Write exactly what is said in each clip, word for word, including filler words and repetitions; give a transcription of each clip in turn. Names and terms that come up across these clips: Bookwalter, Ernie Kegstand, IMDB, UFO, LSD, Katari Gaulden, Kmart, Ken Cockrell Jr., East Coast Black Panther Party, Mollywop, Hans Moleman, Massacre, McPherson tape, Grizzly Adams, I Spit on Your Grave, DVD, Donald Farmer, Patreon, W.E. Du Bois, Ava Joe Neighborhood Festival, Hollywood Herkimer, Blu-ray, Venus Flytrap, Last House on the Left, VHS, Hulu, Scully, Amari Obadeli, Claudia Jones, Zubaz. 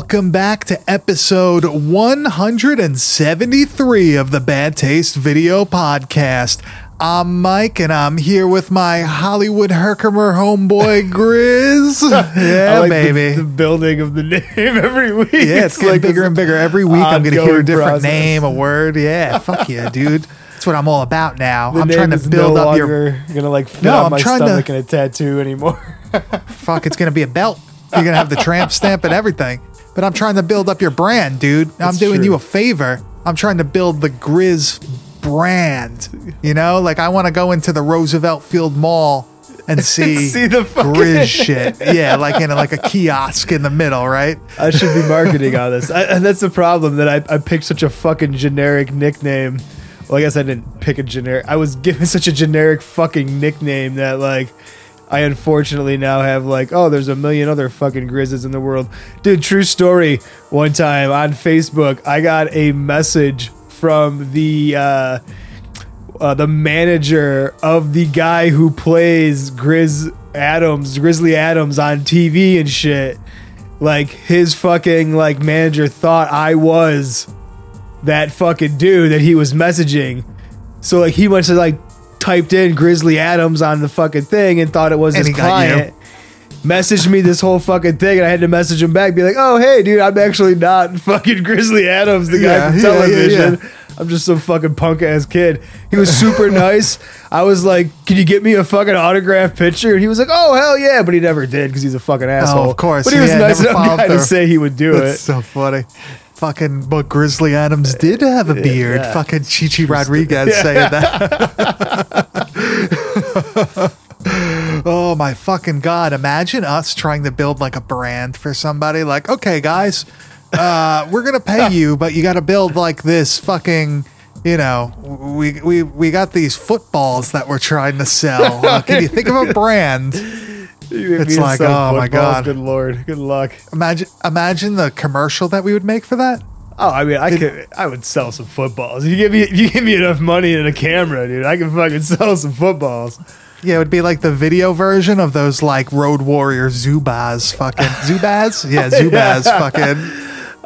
Welcome back to episode one hundred seventy-three of the Bad Taste Video Podcast. I'm Mike, and I'm here with my Hollywood Herkimer homeboy, Grizz. Yeah, I like baby. The, the building of the name every week. Yeah, it's, it's getting like bigger and bigger every week. I'm going to hear a different process. name, a word. Yeah, fuck yeah, dude. That's what I'm all about now. The I'm trying to build no up your. Gonna like fit no, on I'm my trying stomach to in a tattoo anymore. Fuck, it's gonna be a belt. You're gonna have the tramp stamp and everything. But I'm trying to build up your brand, dude. That's I'm doing true. you a favor. I'm trying to build the Grizz brand. You know, like I want to go into the Roosevelt Field Mall and see, see the fucking Grizz shit. Yeah, like in a, like a kiosk in the middle, right? I should be marketing on this. I, and that's the problem that I, I picked such a fucking generic nickname. Well, I guess I didn't pick a generic. I was given such a generic fucking nickname that, like, I unfortunately now have, like, oh, there's a million other fucking Grizzes in the world. Dude, true story. One time on Facebook, I got a message from the uh, uh, the manager of the guy who plays Grizz Adams, Grizzly Adams on T V and shit. Like, his fucking, like, manager thought I was that fucking dude that he was messaging. So like he must have like typed in Grizzly Adams on the fucking thing and thought it was and his client. Messaged me this whole fucking thing, and I had to message him back, be like, oh hey dude, I'm actually not fucking Grizzly Adams, the yeah, guy from television. Yeah, yeah, yeah. I'm just some fucking punk ass kid. He was super nice. I was like, can you get me a fucking autograph picture? And he was like, oh hell yeah, but he never did because he's a fucking asshole. Oh, of course. But he was yeah, nice enough guy to say he would do That's it. So funny. Fucking, but Grizzly Adams did have a beard. Yeah. Fucking Chi Chi Rodriguez yeah. saying that. Oh my fucking God. Imagine us trying to build like a brand for somebody. Like, okay guys, uh, we're going to pay you, but you got to build like this fucking, you know, we, we, we got these footballs that we're trying to sell. Uh, can you think of a brand? It's like, oh my God, good Lord, good luck. Imagine, imagine the commercial that we would make for that. Oh, I mean, I Did, could, I would sell some footballs. You give me, you give me enough money and a camera, dude, I can fucking sell some footballs. Yeah, it would be like the video version of those like Road Warrior Zubaz fucking Zubaz, yeah, Zubaz yeah. fucking.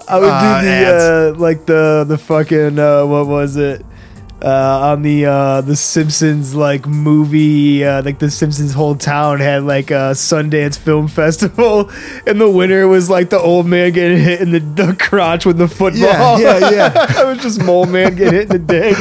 I would uh, do the uh, like the the fucking uh, what was it? Uh, on the uh, the Simpsons like movie, uh, like the Simpsons whole town had like a Sundance Film Festival, and the winner was like the old man getting hit in the, the crotch with the football. Yeah, yeah, yeah. I was just Mole Man getting hit in the dick.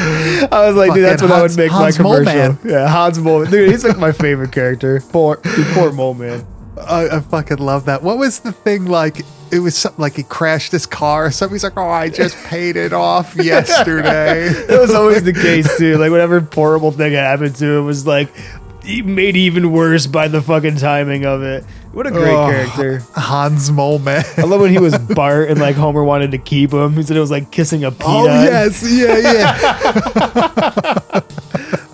I was like, Fucking dude, that's what Hans, I would make Hans my commercial. Moleman. Yeah, Hans Moleman. Dude, he's like my favorite character. Poor, dude, poor Mole Man. I, I fucking love that. What was the thing like? It was something like he crashed his car or something. He's like, oh, I just paid it off yesterday. That was always the case, too. Like, whatever horrible thing happened to him was like made even worse by the fucking timing of it. What a great oh, character. Hans Moleman. I love when he was Bart and like Homer wanted to keep him. He said it was like kissing a peanut. Oh, yes. Yeah, yeah. What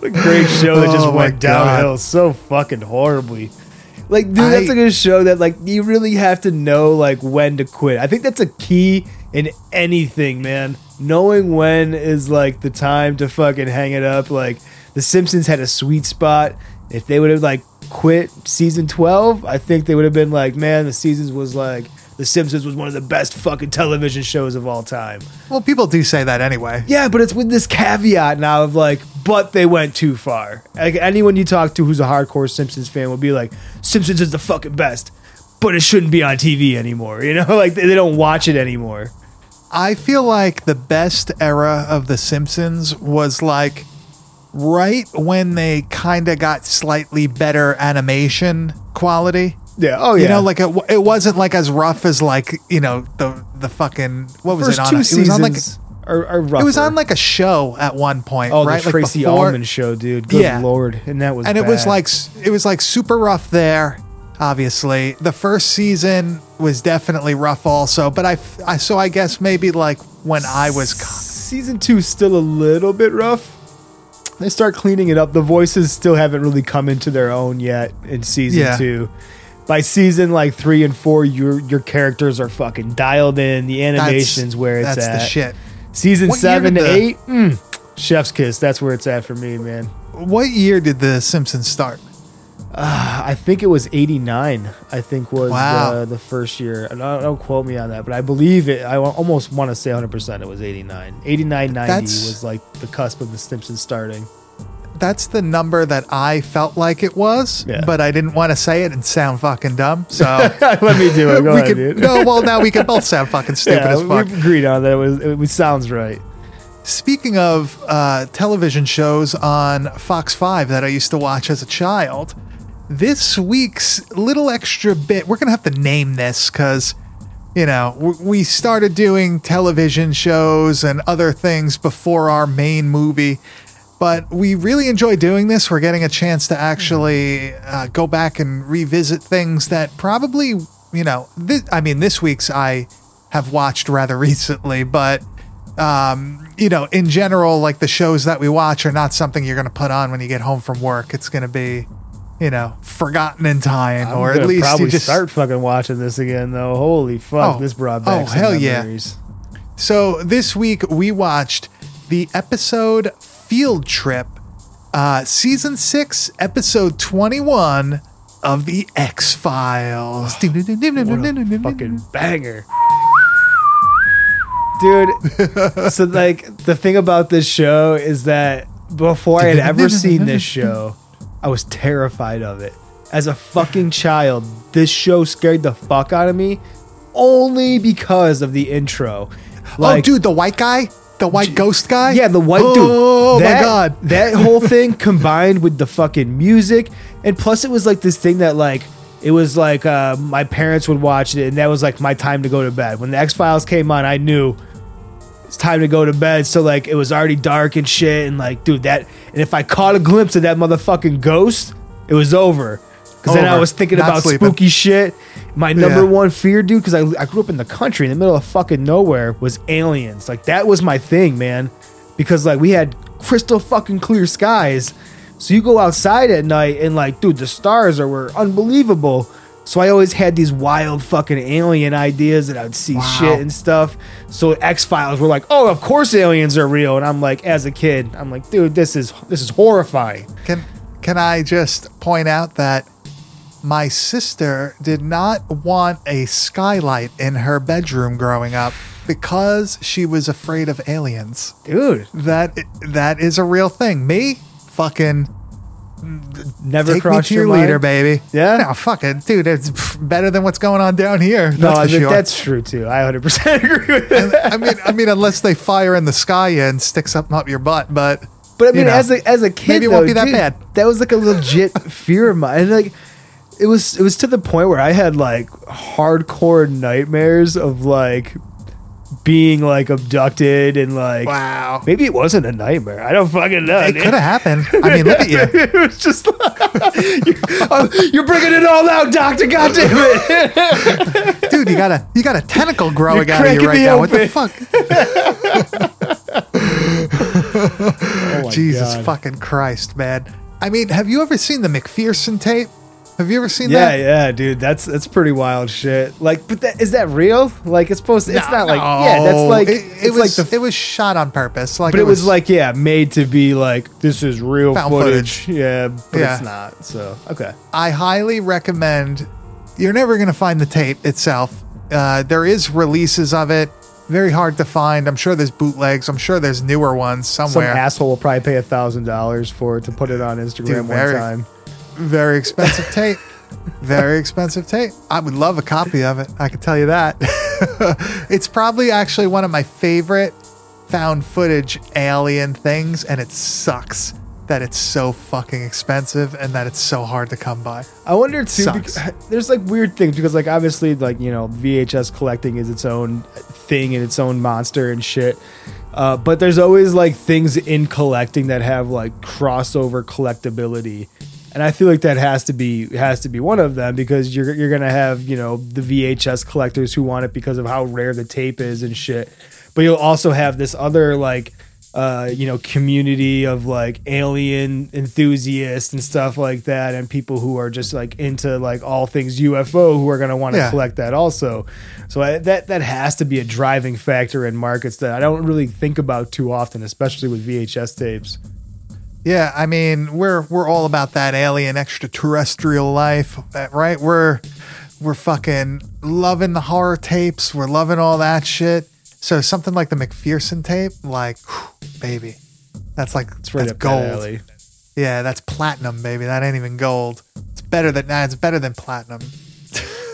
a great show that oh, just went downhill so fucking horribly. Like, dude, that's like a show that, like, you really have to know, like, when to quit. I think that's a key in anything, man. Knowing when is, like, the time to fucking hang it up. Like, The Simpsons had a sweet spot. If they would have, like, quit season twelve, I think they would have been like, man, the seasons was, like, The Simpsons was one of the best fucking television shows of all time. Well, people do say that anyway. Yeah, but it's with this caveat now of, like, but they went too far. Like, anyone you talk to who's a hardcore Simpsons fan will be like, Simpsons is the fucking best, but it shouldn't be on T V anymore. You know, like they don't watch it anymore. I feel like the best era of The Simpsons was like right when they kind of got slightly better animation quality. Yeah. Oh, yeah. You know, like it, it wasn't like as rough as like, you know, the the fucking what was First it on? Two it seasons. was on like. Or, or it was on like a show at one point, oh, right? The Tracy like Ullman show, dude. Good yeah. Lord, and that was and bad. It was like it was like super rough there. Obviously, the first season was definitely rough, also. But I, I so I guess maybe like when I was season two, still a little bit rough. They start cleaning it up. The voices still haven't really come into their own yet in season yeah. two. By season like three and four, your your characters are fucking dialed in. The animation's that's, where it's that's at. That's the shit. Season what seven to the, eight, mm, chef's kiss. That's where it's at for me, man. What year did The Simpsons start? Uh, Uh, I think it was eighty-nine, I think was wow. the, the first year. Don't, don't quote me on that, but I believe it. I almost want to say one hundred percent it was eighty-nine. eighty-nine, ninety was like the cusp of The Simpsons starting. That's the number that I felt like it was, yeah. but I didn't want to say it and sound fucking dumb. So let me do it. Go we on, could, dude. No, well, now we can both sound fucking stupid yeah, as fuck. We agreed on that. It, was, it sounds right. Speaking of uh, television shows on Fox five that I used to watch as a child, this week's little extra bit, we're going to have to name this because, you know, we started doing television shows and other things before our main movie. But we really enjoy doing this. We're getting a chance to actually uh, go back and revisit things that probably, you know, th- I mean, this week's I have watched rather recently, but, um, you know, in general, like the shows that we watch are not something you're going to put on when you get home from work. It's going to be, you know, forgotten in time, I'm or at least probably you just start fucking watching this again, though. Holy fuck, oh, this brought back oh, some hell memories. Yeah. So this week we watched the episode Field Trip, uh, season six, episode twenty-one of The X-Files. What a fucking banger. Dude, so like the thing about this show is that before I had ever seen this show, I was terrified of it. As a fucking child, this show scared the fuck out of me only because of the intro. Like, oh, dude, the white guy? The white ghost guy? Yeah, the white oh, dude. Oh, my God. That whole thing combined with the fucking music. And plus, it was like this thing that, like, it was like uh, my parents would watch it, and that was, like, my time to go to bed. When the X-Files came on, I knew it's time to go to bed. So, like, it was already dark and shit. And, like, dude, that... And if I caught a glimpse of that motherfucking ghost, it was over. Because then I was thinking Not about sleeping. Spooky shit. My number yeah. one fear, dude, because I, I grew up in the country, in the middle of fucking nowhere, was aliens. Like, that was my thing, man. Because, like, we had crystal fucking clear skies. So you go outside at night and, like, dude, the stars are, were unbelievable. So I always had these wild fucking alien ideas that I'd see wow. shit and stuff. So X-Files were like, oh, of course aliens are real. And I'm like, as a kid, I'm like, dude, this is this is horrifying. Can, can I just point out that my sister did not want a skylight in her bedroom growing up because she was afraid of aliens. Dude, that that is a real thing. Me, fucking never take crossed me to your, your leader, mind. Baby. Yeah, no, fucking dude, it's better than what's going on down here. No, I think sure. that's true too. I one hundred percent agree with that. I mean, I mean, unless they fire in the sky and sticks up up your butt, but but I mean, you know, as a as a kid, maybe it though, won't be that dude, bad. That was like a legit fear of mine, and like. It was it was to the point where I had like hardcore nightmares of like being like abducted and like wow maybe it wasn't a nightmare, I don't fucking know. It could have happened. I mean, look at you. It was just like, you're, uh, you're bringing it all out, doctor. God damn it, dude! You got a you got a tentacle growing you're out of you right now. Open. What the fuck? Oh my Jesus God. Fucking Christ, man! I mean, have you ever seen the McPherson tape? Have you ever seen yeah, that? Yeah, yeah, dude. That's that's pretty wild shit. Like, but that, is that real? Like, it's supposed to... It's no, not like... No. Yeah, that's like... It, it it's was like the, it was shot on purpose. Like, but it, it was, was like, yeah, made to be like, this is real footage. footage. Yeah, but yeah. it's not. So, okay. I highly recommend... You're never going to find the tape itself. Uh, there is releases of it. Very hard to find. I'm sure there's bootlegs. I'm sure there's newer ones somewhere. Some asshole will probably pay one thousand dollars for it to put it on Instagram dude, one very, time. Very expensive tape. Very expensive tape. I would love a copy of it. I can tell you that. It's probably actually one of my favorite found footage alien things, and it sucks that it's so fucking expensive and that it's so hard to come by. I wonder too. Because there's like weird things because, like, obviously, like, you know, V H S collecting is its own thing and its own monster and shit. Uh, but there's always like things in collecting that have like crossover collectability. And I feel like that has to be has to be one of them because you're you're gonna have, you know, the V H S collectors who want it because of how rare the tape is and shit. But you'll also have this other like uh, you know, community of like alien enthusiasts and stuff like that, and people who are just like into like all things U F O who are gonna want to yeah. collect that also. So I, that that has to be a driving factor in markets that I don't really think about too often, especially with V H S tapes. Yeah, I mean, we're we're all about that alien extraterrestrial life, right? We're we're fucking loving the horror tapes. We're loving all that shit. So something like the McPherson tape, like, whew, baby, that's like it's right that's up gold. That alley. Yeah, that's platinum, baby. That ain't even gold. It's better than nah, it's better than platinum.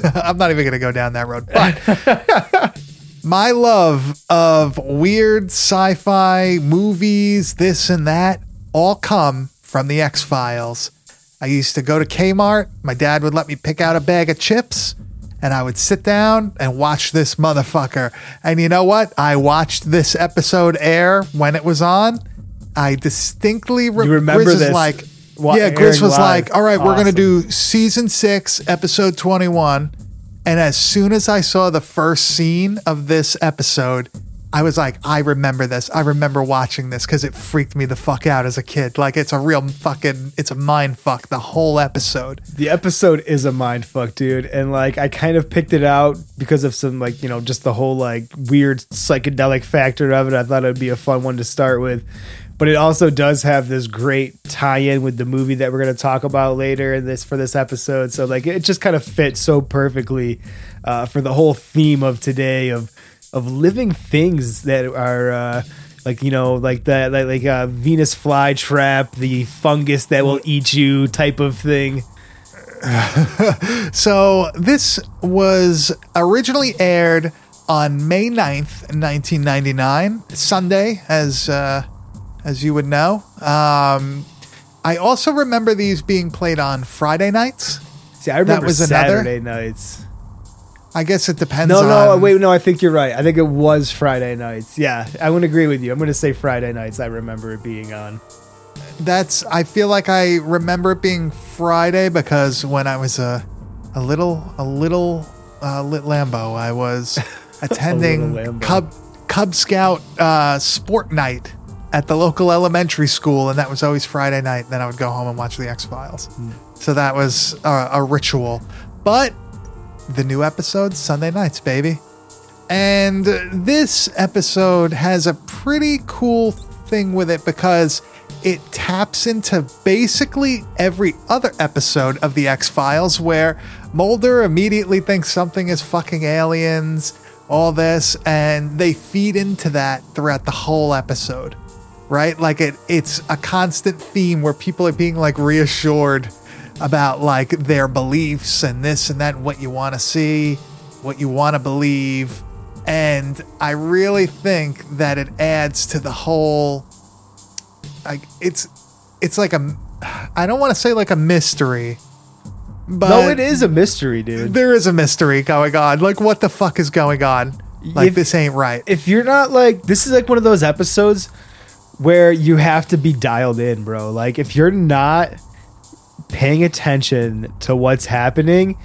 I'm not even gonna go down that road. But my love of weird sci-fi movies, this and that, all come from the X-Files. I used to go to Kmart. My dad would let me pick out a bag of chips, and I would sit down and watch this motherfucker. And you know what? I watched this episode air when it was on. I distinctly re- you remember Grizz this. Like, wa- yeah, Grizz was live. Like, all right, awesome. We're going to do season six, episode twenty-one. And as soon as I saw the first scene of this episode, I was like, I remember this. I remember watching this because it freaked me the fuck out as a kid. Like, it's a real fucking, it's a mind fuck, the whole episode. The episode is a mind fuck, dude. And, like, I kind of picked it out because of some, like, you know, just the whole, like, weird psychedelic factor of it. I thought it would be a fun one to start with. But it also does have this great tie-in with the movie that we're going to talk about later in this for this episode. So, like, it just kind of fits so perfectly uh, for the whole theme of today of of living things that are uh, like, you know, like that, like, like uh, Venus Flytrap, the fungus that will eat you type of thing. So this was originally aired on May ninth, nineteen ninety-nine, Sunday, as uh, as you would know. Um, I also remember these being played on Friday nights. See, I remember that was Saturday another. nights. I guess it depends on... No, no, on... wait, no, I think you're right. I think it was Friday nights. Yeah, I wouldn't agree with you. I'm going to say Friday nights. I remember it being on. That's... I feel like I remember it being Friday because when I was a, a little, a little uh, lit Lambo, I was attending Cub, Cub Scout uh, sport night at the local elementary school, and that was always Friday night. And then I would go home and watch The X-Files. Mm. So that was uh, a ritual. But... the new episode, Sunday nights, baby. And this episode has a pretty cool thing with it because it taps into basically every other episode of The X-Files where Mulder immediately thinks something is fucking aliens, all this, and they feed into that throughout the whole episode, right? Like it, it's a constant theme where people are being like reassured about like their beliefs and this and that, and what you want to see, what you want to believe. And I really think that it adds to the whole, like it's, it's like a, I don't want to say like a mystery, but no, it is a mystery, dude. There is a mystery going on. Like what the fuck is going on? Like if, this ain't right. If you're not like, this is like one of those episodes where you have to be dialed in, bro. Like if you're not paying attention to what's happening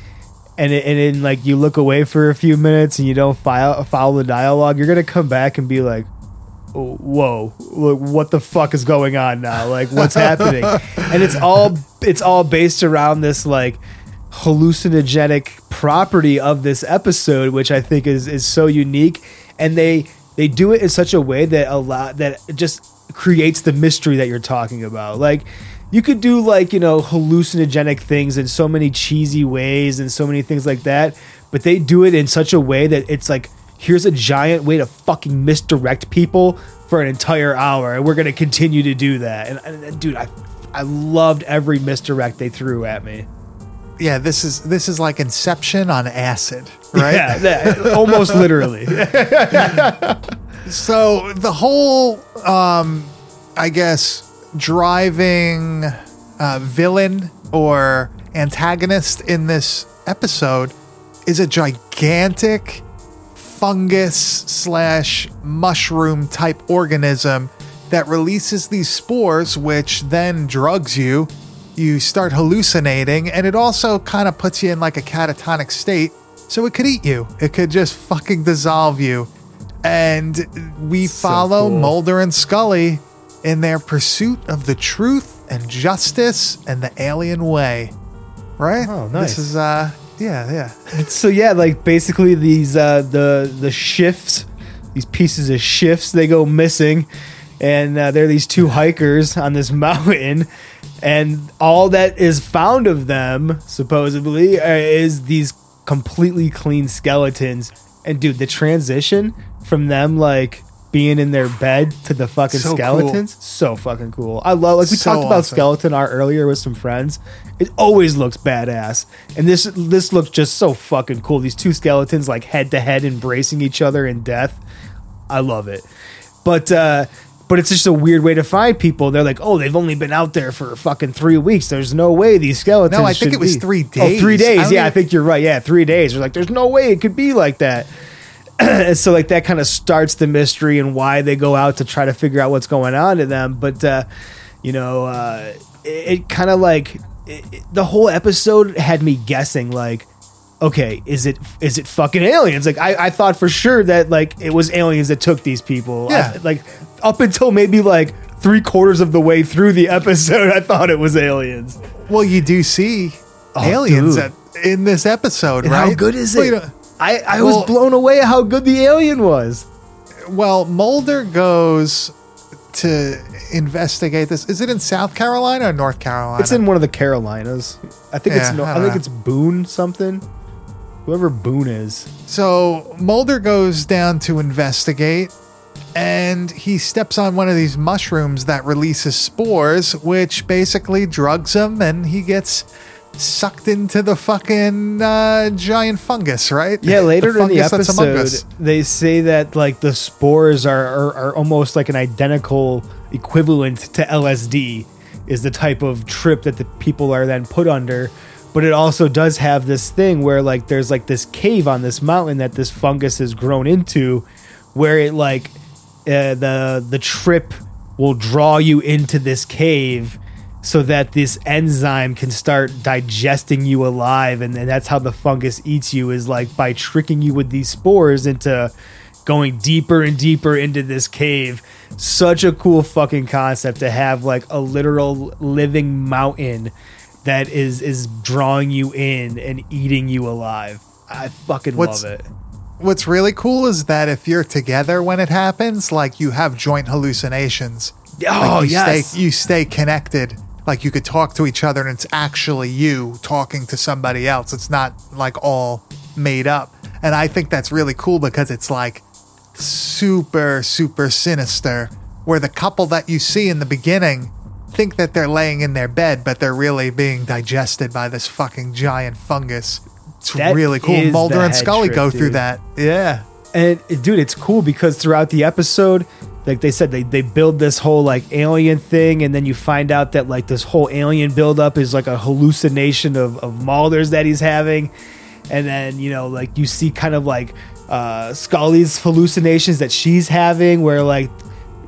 and it, and then like you look away for a few minutes and you don't file, follow the dialogue, you're gonna come back and be like, oh, whoa, look, what the fuck is going on now? Like what's happening? And it's all it's all based around this like hallucinogenic property of this episode, which I think is is so unique, and they they do it in such a way that a lot that just creates the mystery that you're talking about. Like you could do like, you know, hallucinogenic things in so many cheesy ways and so many things like that, but they do it in such a way that it's like, here's a giant way to fucking misdirect people for an entire hour, and we're going to continue to do that. And, and, and dude, I I loved every misdirect they threw at me. Yeah, this is this is like Inception on acid, right? Yeah, that, almost literally. So the whole, um, I guess... driving uh, villain or antagonist in this episode is a gigantic fungus slash mushroom type organism that releases these spores, which then drugs you. You start hallucinating, and it also kind of puts you in like a catatonic state. So it could eat you. It could just fucking dissolve you. And we so follow cool. Mulder and Scully in their pursuit of the truth and justice and the alien way, right? Oh, nice. This is, uh, yeah, yeah. So yeah, like basically these uh, the the shifts, these pieces of shifts, they go missing, and uh, there are these two hikers on this mountain, and all that is found of them, supposedly, is these completely clean skeletons. And dude, the transition from them, like, being in their bed to the fucking so skeletons, cool. so fucking cool. I love, like, we so talked about awesome. skeleton art earlier with some friends. It always looks badass, and this this looks just so fucking cool. These two skeletons, like, head to head, embracing each other in death. I love it. But uh, but it's just a weird way to find people. They're like, oh, they've only been out there for fucking three weeks. There's no way these skeletons. No, I think it was be. three days. Oh, three days. I yeah, even... I think you're right. Yeah, three days. They're like, there's no way it could be like that. And so, like, that kind of starts the mystery and why they go out to try to figure out what's going on to them. But, uh, you know, uh, it, it kind of like it, it, the whole episode had me guessing, like, okay, is it is it fucking aliens? Like, I, I thought for sure that, like, it was aliens that took these people. Yeah. I, like, up until maybe, like, three quarters of the way through the episode, I thought it was aliens. Well, you do see oh, aliens at, in this episode, and right? How good is it? Wait, uh, I, I well, was blown away at how good the alien was. Well, Mulder goes to investigate this. Is it in South Carolina or North Carolina? It's in one of the Carolinas. I think yeah, it's no, I, I think it's Boone something. Whoever Boone is. So Mulder goes down to investigate, and he steps on one of these mushrooms that releases spores, which basically drugs him, and he gets sucked into the fucking uh, giant fungus, right? Yeah, later the in the episode, they say that, like, the spores are, are, are almost like an identical equivalent to L S D, is the type of trip that the people are then put under. But it also does have this thing where, like, there's, like, this cave on this mountain that this fungus has grown into, where it, like, uh, the the trip will draw you into this cave so that this enzyme can start digesting you alive, and, and that's how the fungus eats you, is, like, by tricking you with these spores into going deeper and deeper into this cave. Such a cool fucking concept to have, like, a literal living mountain that is is drawing you in and eating you alive. I fucking what's, love it. What's really cool is that if you're together when it happens, like, you have joint hallucinations. Oh, like you yes. Stay, you stay connected. Like, you could talk to each other, and it's actually you talking to somebody else. It's not, like, all made up. And I think that's really cool because it's, like, super, super sinister, where the couple that you see in the beginning think that they're laying in their bed, but they're really being digested by this fucking giant fungus. It's that really cool. Mulder and Scully trip, go dude. through that. Yeah. And, dude, it's cool because throughout the episode, like they said, they, they build this whole, like, alien thing, and then you find out that, like, this whole alien buildup is, like, a hallucination of, of Mulder's that he's having. And then, you know, like, you see kind of, like, uh, Scully's hallucinations that she's having, where, like,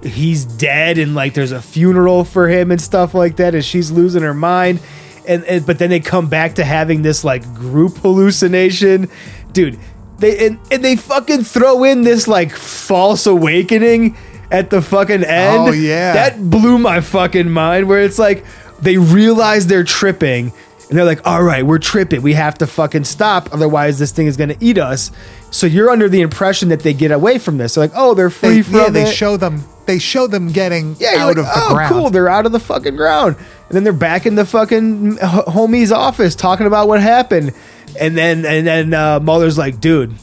he's dead and, like, there's a funeral for him and stuff like that, and she's losing her mind. And, and but then they come back to having this, like, group hallucination. Dude, they and, and they fucking throw in this, like, false awakening at the fucking end. Oh, yeah. That blew my fucking mind, where it's like they realize they're tripping, and they're like, all right, we're tripping. We have to fucking stop. Otherwise, this thing is going to eat us. So you're under the impression that they get away from this. They're like, oh, they're free they, from yeah, it. They show them. They show them getting yeah, out like, of the oh, ground. Oh, cool. They're out of the fucking ground. And then they're back in the fucking homie's office talking about what happened. And then and then uh, Mulder's like, dude,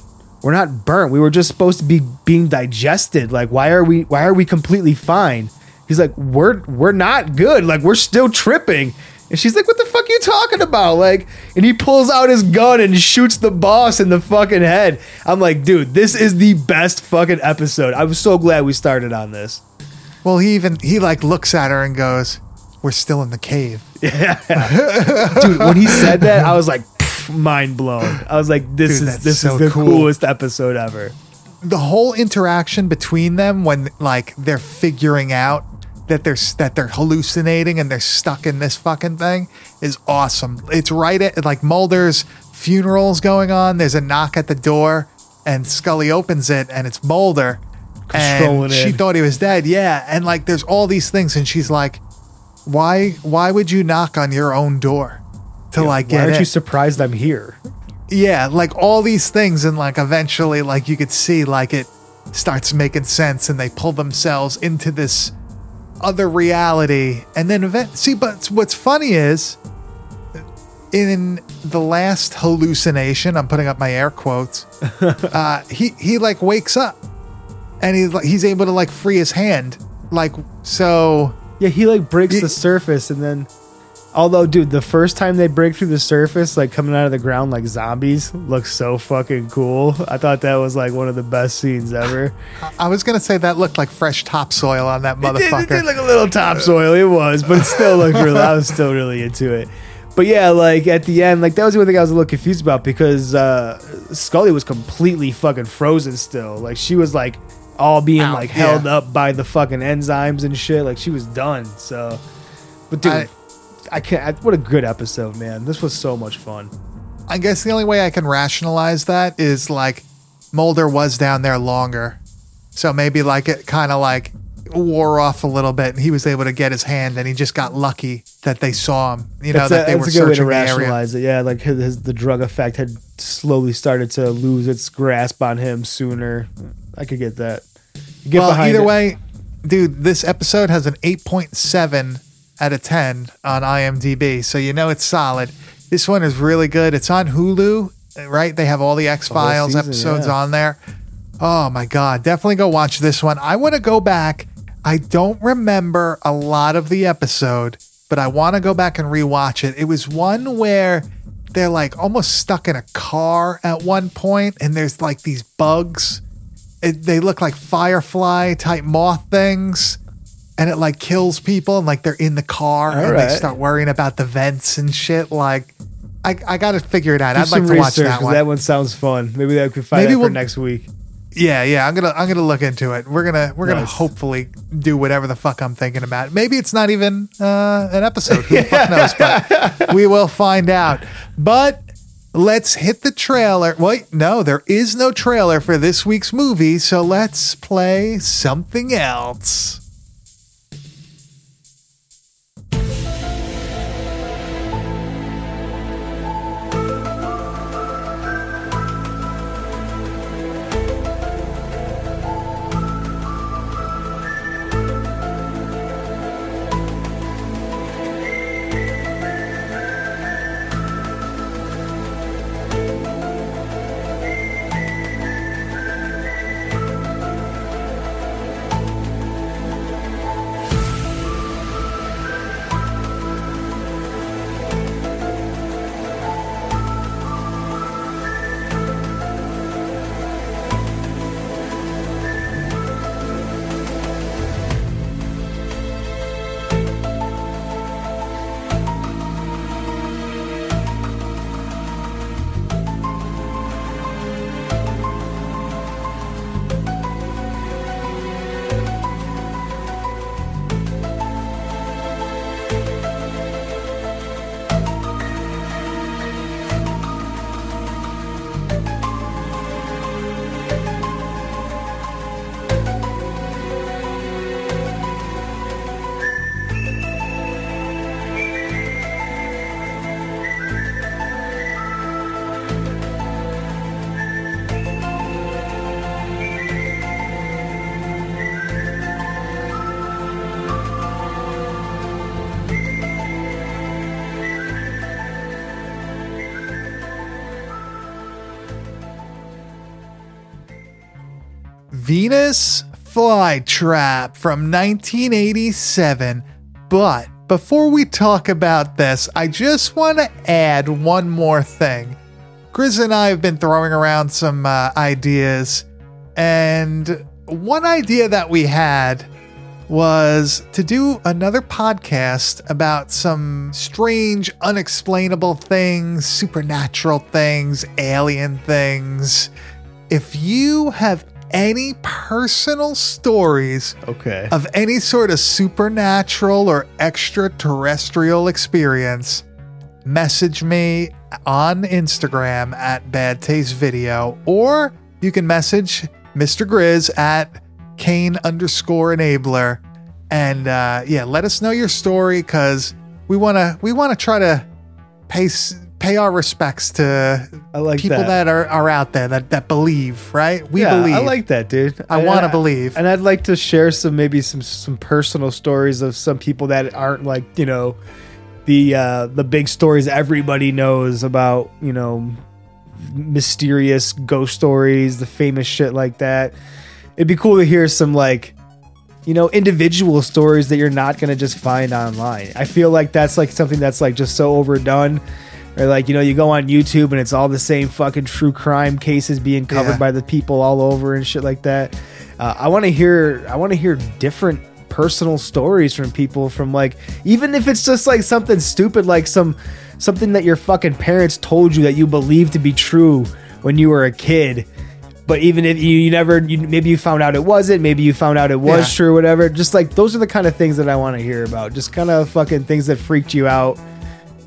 we're not burnt. We were just supposed to be being digested. Like, why are we why are we completely fine? He's like, we're we're not good. Like, we're still tripping. And she's like, what the fuck are you talking about? Like, and he pulls out his gun and shoots the boss in the fucking head. I'm like, dude, this is the best fucking episode. I'm so glad we started on this. Well, he even, he like looks at her and goes, we're still in the cave. Yeah. Dude, when he said that, I was like, mind blown. I was like, this dude, is, this so is the cool. coolest episode ever. The whole interaction between them when, like, they're figuring out that they're that they're hallucinating and they're stuck in this fucking thing is awesome. It's right at, like, Mulder's funeral's going on. There's a knock at the door, and Scully opens it, and it's Mulder. And she in. thought he was dead. Yeah, and, like, there's all these things, and she's like, "Why? Why would you knock on your own door to yeah, like get? Why aren't in? you surprised I'm here?" Yeah, like, all these things, and, like, eventually, like, you could see, like, it starts making sense, and they pull themselves into this other reality. And then event- see, but what's funny is in the last hallucination, I'm putting up my air quotes, uh, he, he like wakes up and he, he's able to like free his hand. Like, so yeah, he like breaks he, the surface and then, although, dude, the first time they break through the surface, like coming out of the ground like zombies, looks so fucking cool. I thought that was like one of the best scenes ever. I was going to say that looked like fresh topsoil on that motherfucker. It did, it did look a little topsoil, it was, but it still looked real. I was still really into it. But yeah, like at the end, like that was the one thing I was a little confused about because uh, Scully was completely fucking frozen still. Like she was like all being Ow, like held yeah. up by the fucking enzymes and shit. Like she was done. So, but dude. I- I can't. What a good episode, man. This was so much fun. I guess the only way I can rationalize that is like Mulder was down there longer. So maybe like it kind of like wore off a little bit and he was able to get his hand and he just got lucky that they saw him, you know, that's that a, they were searching the area. That's a good way to rationalize it. Yeah, like his, his, the drug effect had slowly started to lose its grasp on him sooner. I could get that. Get well, behind either it. way, dude, this episode has an eight point seven out of ten on I M D B, so you know it's solid. This one is really good. It's on Hulu, right? They have all the X-Files the season, episodes yeah. on there. Oh my god, definitely go watch this one. I want to go back. I don't remember a lot of the episode, but I want to go back and rewatch it. It was one where they're like almost stuck in a car at one point and there's like these bugs. It, they look like firefly type moth things. And it like kills people and like they're in the car All and right. they start worrying about the vents and shit. Like, I, I got to figure it out. Do I'd like to research, watch that one. That one sounds fun. Maybe that could find Maybe out we'll, for next week. Yeah, yeah. I'm gonna I'm gonna look into it. We're gonna we're nice. gonna hopefully do whatever the fuck I'm thinking about. Maybe it's not even uh, an episode. Who the fuck knows? But we will find out. But let's hit the trailer. Wait, no, there is no trailer for this week's movie. So let's play something else. Venus Flytrap from nineteen eighty-seven. But before we talk about this, I just want to add one more thing. Chris and I have been throwing around some uh, ideas, and one idea that we had was to do another podcast about some strange, unexplainable things, supernatural things, alien things. If you have any personal stories okay. of any sort of supernatural or extraterrestrial experience, message me on Instagram at Bad Taste Video, or you can message Mister Grizz at Kane underscore enabler. And uh, yeah, let us know your story because we want to we want to try to pace pay our respects to I like people that, that are, are out there that, that believe, right? We yeah, believe. I like that, dude. I, I want to believe. And I'd like to share some, maybe some, some personal stories of some people that aren't like, you know, the, uh, the big stories everybody knows about, you know, mysterious ghost stories, the famous shit like that. It'd be cool to hear some like, you know, individual stories that you're not going to just find online. I feel like that's like something that's like just so overdone. Or like, you know, you go on YouTube and it's all the same fucking true crime cases being covered yeah. by the people all over and shit like that. Uh, I want to hear, I want to hear different personal stories from people from like, even if it's just like something stupid, like some, something that your fucking parents told you that you believed to be true when you were a kid. But even if you, you never, you, maybe you found out it wasn't, maybe you found out it was yeah. true, whatever. Just like, those are the kind of things that I want to hear about. Just kind of fucking things that freaked you out.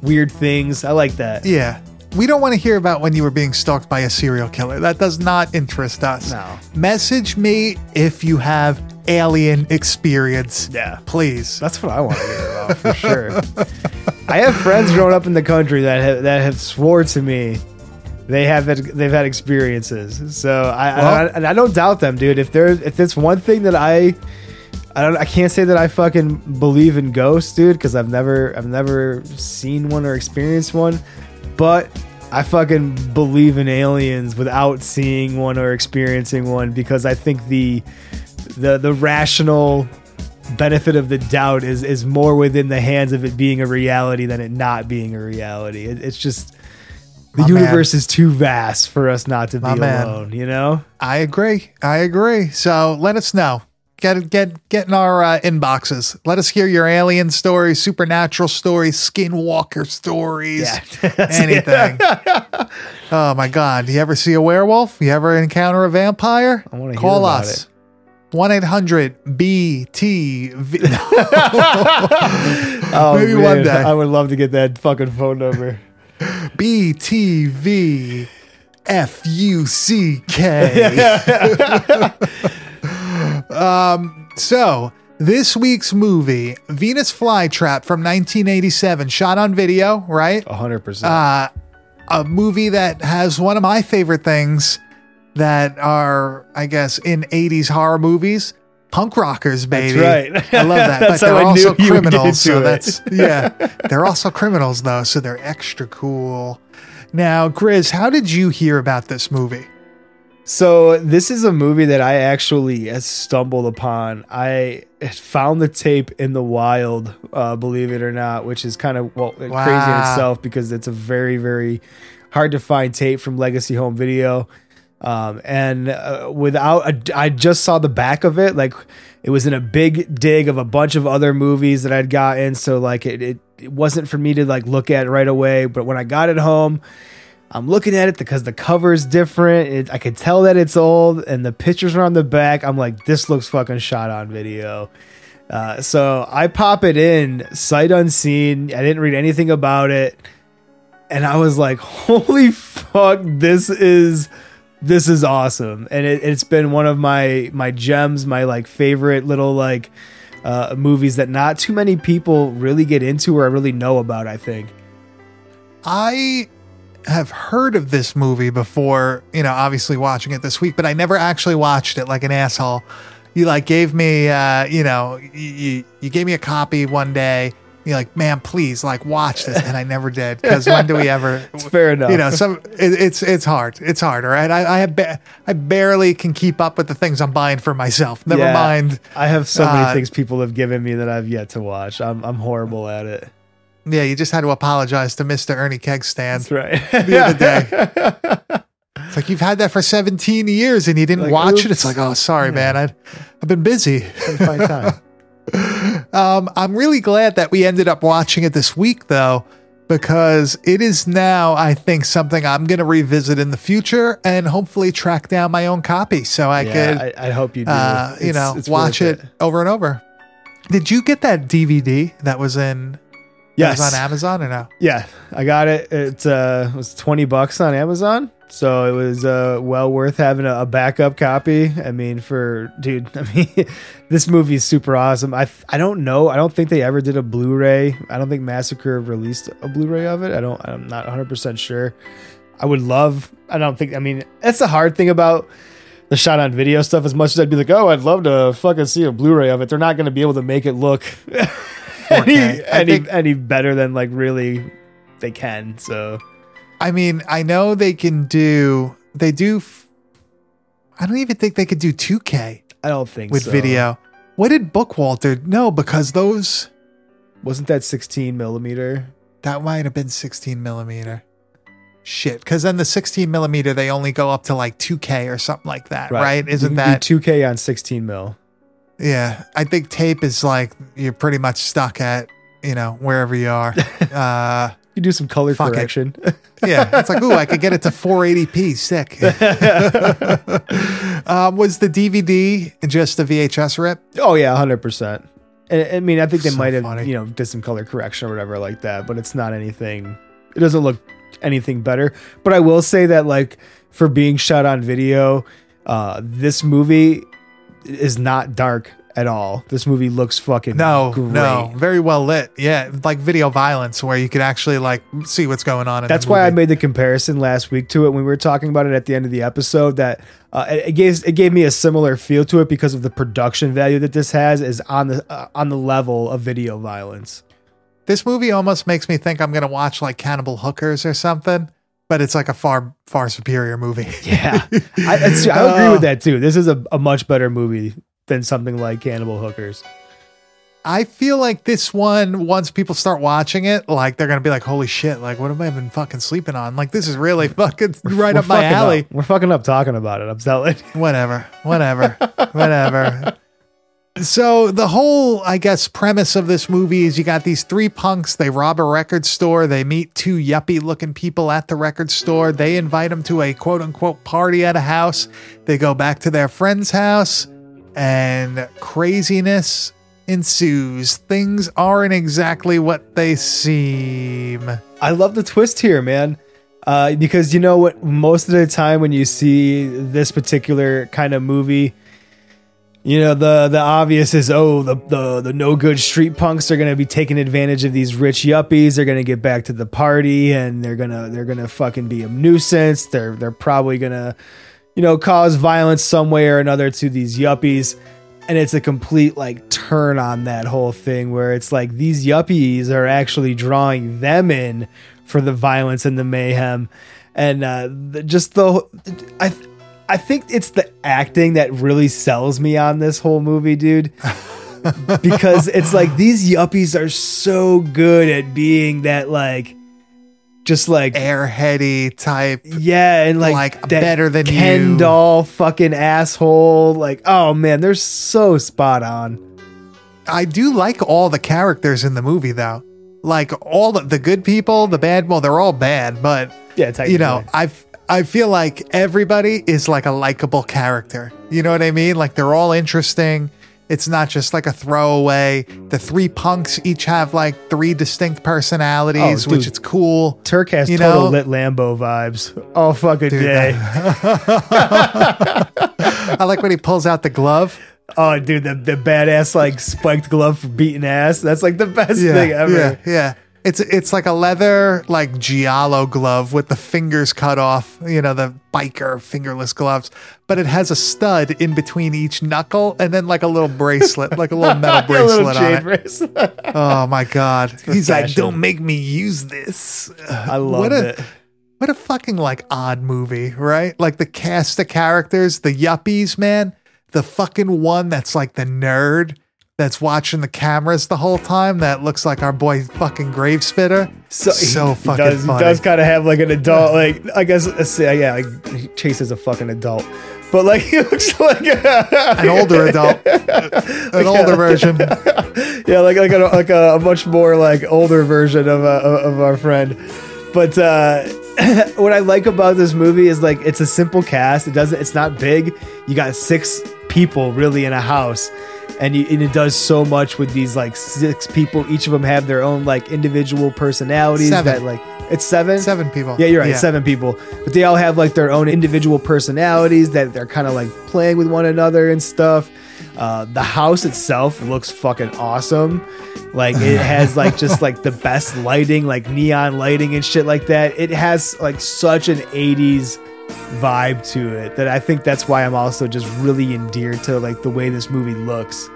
Weird things. I like that. Yeah. We don't want to hear about when you were being stalked by a serial killer. That does not interest us. No. Message me if you have alien experience. Yeah. Please. That's what I want to hear about for sure. I have friends growing up in the country that have, that have swore to me They have they've had experiences, so I, well, I and I don't doubt them, dude. If there's if it's one thing that I I don't I can't say that I fucking believe in ghosts, dude, because I've never I've never seen one or experienced one, but I fucking believe in aliens without seeing one or experiencing one because I think the the the rational benefit of the doubt is is more within the hands of it being a reality than it not being a reality. It, it's just. The My universe man. is too vast for us not to be My alone, man. you know? I agree. I agree. So let us know. Get get get in our uh, inboxes. Let us hear your alien stories, supernatural stories, skinwalker stories, yeah. anything. Oh, my God. You ever see a werewolf? You ever encounter a vampire? I want to hear about us. It. one eight hundred B T Oh, Maybe man. one day. I would love to get that fucking phone number. B T V F U C K um, so this week's movie, Venus Flytrap from nineteen eighty-seven, shot on video, right? one hundred percent Uh, a movie that has one of my favorite things that are, I guess, in eighties horror movies. Punk rockers, baby. That's right. I love that. But they're also criminals. So it. that's, yeah. They're also criminals, though. So they're extra cool. Now, Grizz, how did you hear about this movie? So, this is a movie that I actually stumbled upon. I found the tape in the wild, uh, believe it or not, which is kind of well, wow. crazy in itself because it's a very, very hard to find tape from Legacy Home Video. Um, and uh, without, a, I just saw the back of it. Like it was in a big dig of a bunch of other movies that I'd gotten. So like it, it, it wasn't for me to like look at right away. But when I got it home, I'm looking at it because the cover is different. It, I could tell that it's old and the pictures are on the back. I'm like, this looks fucking shot on video. Uh, so I pop it in sight unseen. I didn't read anything about it. And I was like, holy fuck, this is... This is awesome. And it, it's been one of my, my gems, my like favorite little like uh, movies that not too many people really get into or really know about, I think. I have heard of this movie before, you know, obviously watching it this week, but I never actually watched it like an asshole. You like gave me, uh, you know, you, you gave me a copy one day. You're like, man, please, like, watch this, and I never did because when do we ever? It's fair enough. You know, some it, it's it's hard. It's hard, all right. I I, have ba- I barely can keep up with the things I'm buying for myself. Never yeah, mind. I have so many uh, things people have given me that I've yet to watch. I'm I'm horrible at it. Yeah, you just had to apologize to Mister Ernie Kegstand. That's right. The other day. It's like, you've had that for seventeen years and you didn't like, watch oops. it. It's like, oh, sorry, yeah. man. I've I've been busy. Couldn't find time. Um, I'm really glad that we ended up watching it this week, though, because it is now, I think, something I'm going to revisit in the future and hopefully track down my own copy so I yeah, could. I, I hope you do. Uh, you know, it's watch it, it over and over. Did you get that D V D that was in? Yes. That was on Amazon or no? Yeah, I got it. It uh, was twenty bucks on Amazon. So it was uh, well worth having a, a backup copy. I mean, for dude, I mean, this movie is super awesome. I I don't know. I don't think they ever did a Blu-ray. I don't think Massacre released a Blu-ray of it. I don't. I'm not one hundred percent sure. I would love. I don't think. I mean, that's the hard thing about the shot on video stuff. As much as I'd be like, oh, I'd love to fucking see a Blu-ray of it, they're not going to be able to make it look any any, think- any better than like really they can. So. I mean, I know they can do, they do, I don't even think they could do two K. I don't think with so. With video. What did Bookwalter? No, because those. Wasn't that sixteen millimeter? That might have been sixteen millimeter. Shit. Because then the sixteen millimeter, they only go up to like two K or something like that, right? right? Isn't that. two K on sixteen mil. Yeah. I think tape is like, you're pretty much stuck at, you know, wherever you are. uh You do some color Fuck correction. It. Yeah. It's like, ooh, I could get it to four eighty p. Sick. um, was the D V D just a V H S rip? Oh, yeah, one hundred percent. And, I mean, I think they so might have, funny. you know, did some color correction or whatever like that, but it's not anything. It doesn't look anything better. But I will say that, like, for being shot on video, uh, this movie is not dark at all. This movie looks fucking no great. no very well lit. Yeah, like Video Violence, where you could actually like see what's going on in that's the why I made the comparison last week to it when we were talking about it at the end of the episode, that uh, it, it gave it gave me a similar feel to it because of the production value that this has is on the uh, on the level of Video Violence. This movie almost makes me think I'm gonna watch like Cannibal Hookers or something, but it's like a far, far superior movie. Yeah, I, it's, I agree uh, with that too. This is a, a much better movie than something like Cannibal Hookers. I feel like this one, once people start watching it, like they're going to be like, holy shit, like what have I been fucking sleeping on? Like this is really fucking right up my alley. Up. We're fucking up talking about it. I'm telling you. Whatever, whatever, whatever. So the whole, I guess, premise of this movie is you got these three punks. They rob a record store. They meet two yuppie looking people at the record store. They invite them to a quote unquote party at a house. They go back to their friend's house. And craziness ensues. Things aren't exactly what they seem. I love the twist here, man. Uh, because you know what? Most of the time when you see this particular kind of movie, you know, the, the obvious is, oh, the, the, the no good street punks are going to be taking advantage of these rich yuppies. They're going to get back to the party and they're going to, they're going to fucking be a nuisance. They're, they're probably going to, you know, cause violence some way or another to these yuppies. And it's a complete like turn on that whole thing where it's like these yuppies are actually drawing them in for the violence and the mayhem. And uh, just the, I, I think it's the acting that really sells me on this whole movie, dude, because it's like these yuppies are so good at being that like, just like airheady type, yeah, and like, like better than Ken you, doll fucking asshole. Like, oh man, they're so spot on. I do like all the characters in the movie though, like all the, the good people, the bad. Well, they're all bad, but yeah, you know, I've I feel like everybody is like a likable character. You know what I mean? Like they're all interesting. It's not just like a throwaway. The three punks each have like three distinct personalities, oh, which it's cool. Turk has you total know? Lit Lambo vibes all fucking dude, day. I like when he pulls out the glove. Oh, dude, the, the badass like spiked glove for beating ass. That's like the best yeah, thing ever. Yeah, yeah. It's it's like a leather like giallo glove with the fingers cut off, you know, the biker fingerless gloves, but it has a stud in between each knuckle and then like a little bracelet, like a little metal bracelet a little chain on it. Bracelet. Oh my god. He's fashion. Like, don't make me use this. I love it. What a fucking like odd movie, right? Like the cast of characters, the yuppies, man, the fucking one that's like the nerd that's watching the cameras the whole time that looks like our boy fucking Gravespitter. So, so fucking does, funny. He does kind of have like an adult, like, I guess, yeah, like he chases a fucking adult. But like he looks like a, an older adult, an older version. Yeah, like like a, like a much more like older version of, uh, of our friend. But uh, what I like about this movie is like it's a simple cast. It doesn't. It's not big. You got six people really in a house. And, you, and it does so much with these like six people. Each of them have their own like individual personalities. Seven. That like it's seven. Seven people. Yeah, you're right. Yeah. Seven people. But they all have like their own individual personalities that they're kind of like playing with one another and stuff. Uh, the house itself looks fucking awesome. Like it has like just like the best lighting, like neon lighting and shit like that. It has like such an eighties vibe to it that I think that's why I'm also just really endeared to like the way this movie looks.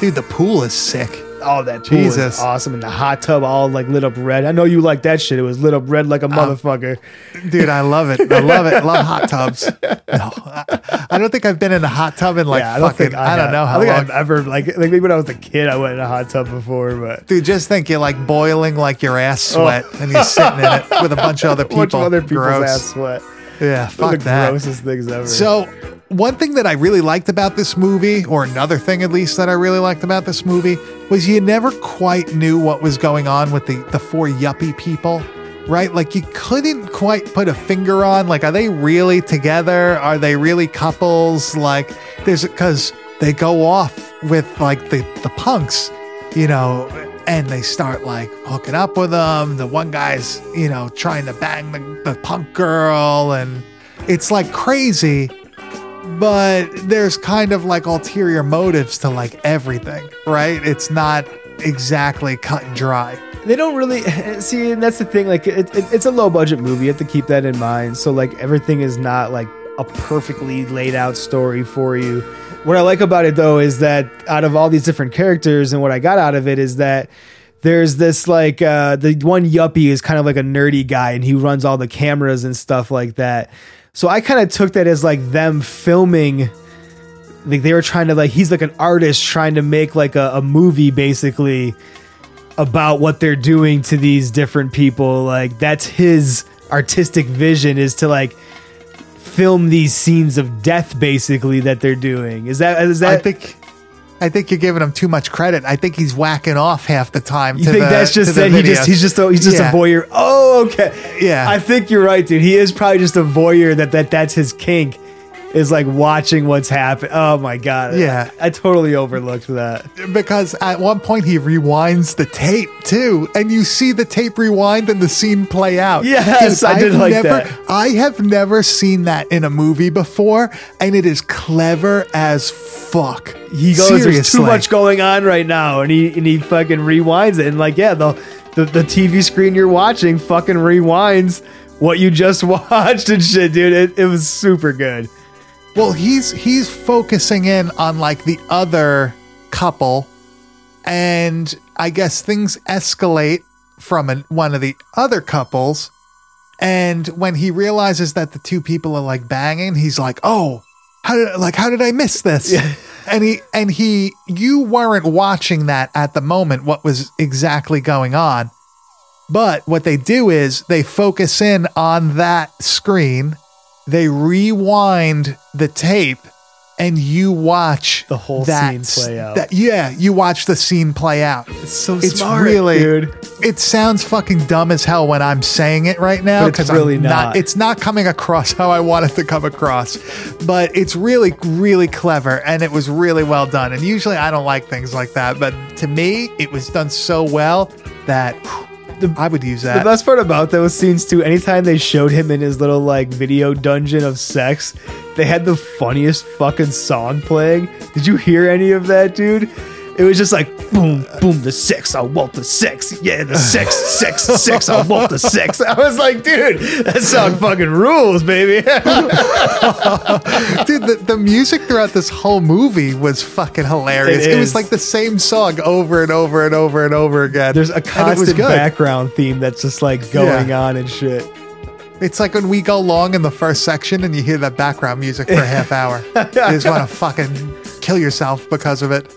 Dude, the pool is sick. Oh, that pool Jesus. Is awesome. And the hot tub all like lit up red. I know you like that shit. It was lit up red like a um, motherfucker. Dude, I love it. I love it. I love hot tubs. No, I, I don't think I've been in a hot tub in like yeah, I don't fucking, I, I don't know how I think long. I've ever, like, like maybe when I was a kid, I went in a hot tub before, but. Dude, just think you're like boiling like your ass sweat oh. and you're sitting in it with a bunch of other people. A bunch of other people's Gross. ass sweat. Yeah, fuck the that. Grossest things ever. So, one thing that I really liked about this movie, or another thing at least that I really liked about this movie, was you never quite knew what was going on with the, the four yuppie people, right? Like, you couldn't quite put a finger on, like, are they really together? Are they really couples? Like, there's, because they go off with, like, the, the punks, you know, and they start like hooking up with them. The one guy's, you know, trying to bang the, the punk girl, and it's like crazy, but there's kind of like ulterior motives to like everything, right? It's not exactly cut and dry. They don't really see, and that's the thing, like it, it, it's a low budget movie. You have to keep that in mind. So like everything is not like a perfectly laid out story for you. What I like about it, though, is that out of all these different characters, and what I got out of it is that there's this like uh, the one yuppie is kind of like a nerdy guy, and he runs all the cameras and stuff like that. So I kind of took that as like them filming, like they were trying to like he's like an artist trying to make like a, a movie basically about what they're doing to these different people. Like that's his artistic vision, is to like film these scenes of death basically that they're doing. Is that is that I think I think you're giving him too much credit. I think he's whacking off half the time. You to think the, that's just that he just he's just a, he's just yeah. a voyeur. Oh, okay. Yeah. I think you're right, dude. He is probably just a voyeur that, that that's his kink, is like watching what's happening. Oh my God. Yeah. I, I totally overlooked that. Because at one point he rewinds the tape too, and you see the tape rewind and the scene play out. Yes, Dude, I I've did like never, that. I have never seen that in a movie before, and it is clever as fuck. He goes, Seriously. There's too much going on right now, and he and he fucking rewinds it, and like, yeah, the the, the T V screen you're watching fucking rewinds what you just watched and shit, dude. It, it was super good. Well, he's he's focusing in on like the other couple, and I guess things escalate from an, one of the other couples. And when he realizes that the two people are like banging, he's like, "Oh, how did like how did I miss this?" Yeah. And he and he, you weren't watching that at the moment, what was exactly going on. But what they do is they focus in on that screen. They rewind the tape, and you watch the whole that, scene play out. That, yeah, you watch the scene play out. It's so it's smart, really, dude. It sounds fucking dumb as hell when I'm saying it right now, because really not, not. It's not coming across how I want it to come across, but it's really, really clever, and it was really well done. And usually I don't like things like that, but to me, it was done so well that... The, I would use that. The best part about those scenes too, anytime they showed him in his little like video dungeon of sex, they had the funniest fucking song playing. Did you hear any of that, dude? It was just like, boom, boom, the sex, I want the sex. Yeah, the sex, sex, sex, I want the sex. I was like, dude, that song fucking rules, baby. Dude, the, the music throughout this whole movie was fucking hilarious. It, it was like the same song over and over and over and over again. There's a constant background theme that's just like going yeah. on and shit. It's like when we go long in the first section and you hear that background music for a half hour. You just want to fucking kill yourself because of it.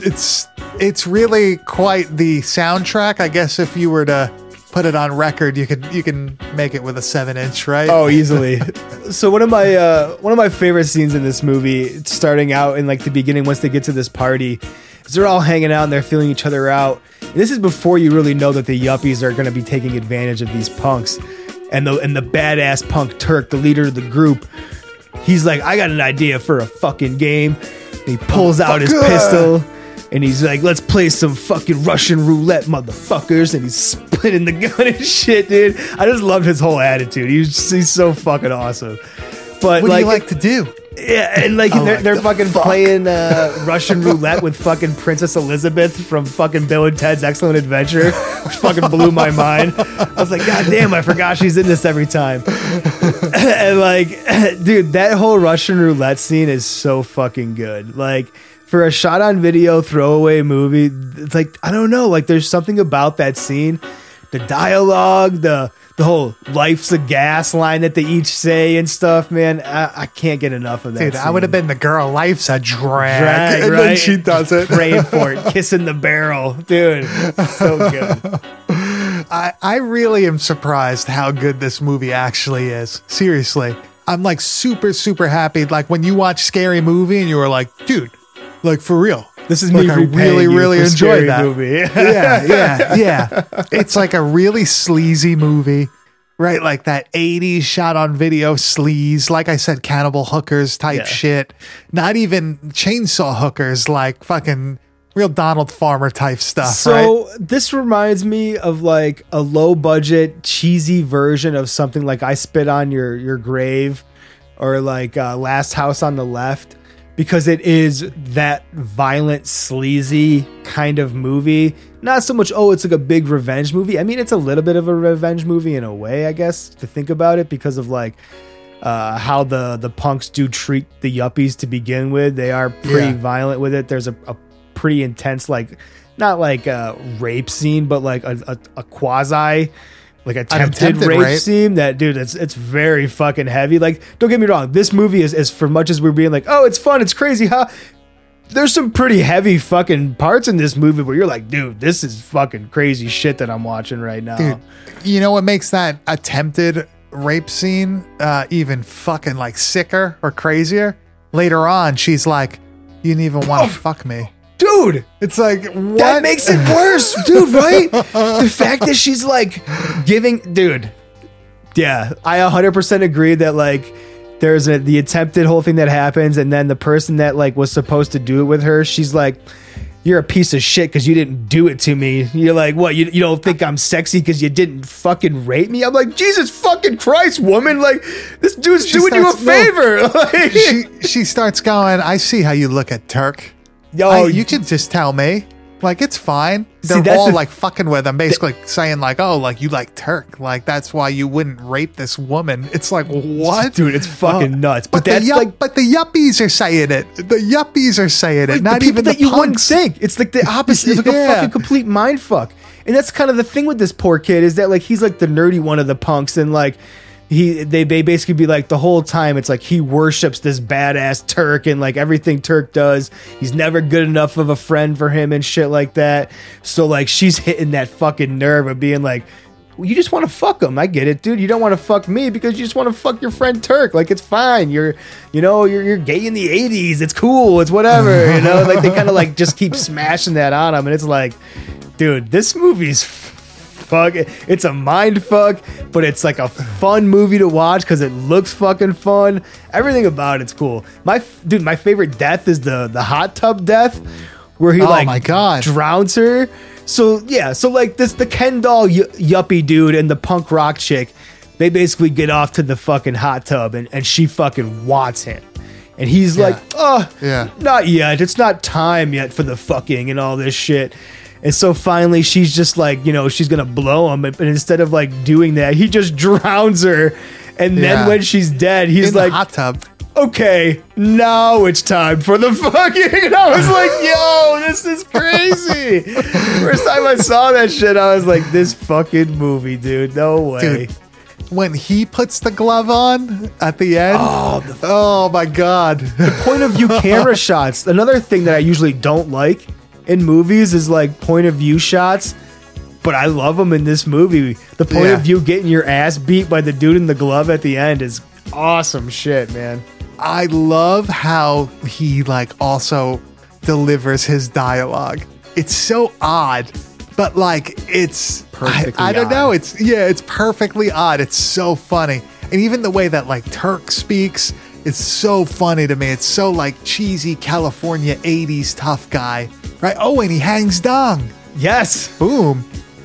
It's it's really quite the soundtrack. I guess if you were to put it on record, you could you can make it with a seven inch, right? Oh, easily. So one of my uh, one of my favorite scenes in this movie, starting out in like the beginning, once they get to this party, is they're all hanging out and they're feeling each other out. And this is before you really know that the yuppies are going to be taking advantage of these punks, and the and the badass punk Turk, the leader of the group, he's like, I got an idea for a fucking game. And he pulls out his pistol and he's like, let's play some fucking Russian roulette, motherfuckers. And he's splitting the gun and shit, dude. I just loved his whole attitude. He was just, he's so fucking awesome. But what like, do you like to do? Yeah, and like, oh, they're, they're the fucking fuck. playing uh, Russian roulette with fucking Princess Elizabeth from fucking Bill and Ted's Excellent Adventure, which fucking blew my mind. I was like, God damn, I forgot she's in this every time. And like, dude, that whole Russian roulette scene is so fucking good. Like, for a shot on video throwaway movie, it's like, I don't know, like there's something about that scene. The dialogue, the the whole life's a gas line that they each say and stuff, man. I, I can't get enough of that. Dude, scene. I would have been the girl, life's a drag. drag and right? then she does it. Praying for it, kissing the barrel. Dude, so good. I, I really am surprised how good this movie actually is. Seriously. I'm like super, super happy. Like when you watch Scary Movie and you were like, dude, like for real. This is me. Like, I really, really enjoyed that movie. yeah, yeah, yeah. It's like a really sleazy movie, right? Like that eighties shot on video sleaze. Like I said, Cannibal Hookers type yeah. shit. Not even Chainsaw Hookers, like fucking real Donald Farmer type stuff. So right? This reminds me of like a low budget, cheesy version of something like I Spit on Your, Your Grave or like uh, Last House on the Left. Because it is that violent, sleazy kind of movie. Not so much, oh, it's like a big revenge movie. I mean, it's a little bit of a revenge movie in a way, I guess, to think about it. Because of like uh, how the, the punks do treat the yuppies to begin with. They are pretty yeah. violent with it. There's a, a pretty intense, like, not like a rape scene, but like a, a, a quasi Like attempted, attempted rape right? scene. That dude, it's it's very fucking heavy. Like, don't get me wrong, this movie is as for much as we're being like, oh, it's fun, it's crazy, huh? There's some pretty heavy fucking parts in this movie where you're like, dude, this is fucking crazy shit that I'm watching right now. Dude, you know what makes that attempted rape scene uh, even fucking like sicker or crazier? Later on, she's like, you didn't even want to oh. fuck me. Dude, it's like what? That makes it worse, dude. Right? The fact that she's like giving, dude. Yeah, I one hundred percent agree that like there's a, the attempted whole thing that happens, and then the person that like was supposed to do it with her, she's like, "You're a piece of shit because you didn't do it to me." You're like, "What? You you don't think I'm sexy because you didn't fucking rape me?" I'm like, "Jesus fucking Christ, woman! Like this dude's she doing starts, you a favor." No, like, she she starts going, "I see how you look at Turk." Yo, I, you can just tell me, like it's fine. They're see, all the, like fucking with him, basically th- saying like, "Oh, like you like Turk, like that's why you wouldn't rape this woman." It's like what, dude? It's fucking oh, nuts. But, but that's the yup- like, but the yuppies are saying it. The yuppies are saying it. Right, not the even that the you punks. Wouldn't think. It's like the opposite. It's like yeah. a fucking complete mind fuck. And that's kind of the thing with this poor kid is that like he's like the nerdy one of the punks, and like. He they, they basically be like the whole time it's like he worships this badass Turk and like everything Turk does he's never good enough of a friend for him and shit like that, so like she's hitting that fucking nerve of being like, well, you just want to fuck him, I get it, dude, you don't want to fuck me because you just want to fuck your friend Turk, like it's fine, you're you know you're you're gay in the eighties, it's cool, it's whatever, you know. Like they kind of like just keep smashing that on him and it's like, dude, this movie's fuck, it's a mind fuck, but it's like a fun movie to watch because it looks fucking fun. Everything about it's cool. My dude, my favorite death is the the hot tub death where he oh like my God. drowns her. So yeah, so like this the Ken doll y- yuppie dude and the punk rock chick, they basically get off to the fucking hot tub and and she fucking wants him. And he's yeah. like, oh, yeah, not yet. It's not time yet for the fucking and all this shit. And so finally she's just like, you know, she's going to blow him. But instead of like doing that, he just drowns her. And yeah. then when she's dead, he's in like, hot tub. Okay, now it's time for the fucking. And I was like, yo, this is crazy. First time I saw that shit, I was like, this fucking movie, dude. No way. Dude. When he puts the glove on at the end, oh, the, oh my God. The point of view camera shots. Another thing that I usually don't like in movies is like point of view shots, but I love them in this movie. The point yeah. of view getting your ass beat by the dude in the glove at the end is awesome shit, man. I love how he like also delivers his dialogue. It's so odd, but like it's perfectly I, I don't odd. know. It's yeah, it's perfectly odd. It's so funny. And even the way that like Turk speaks It's so funny to me. It's so like cheesy California eighties tough guy, right? Oh, and he hangs dong. Yes. Boom.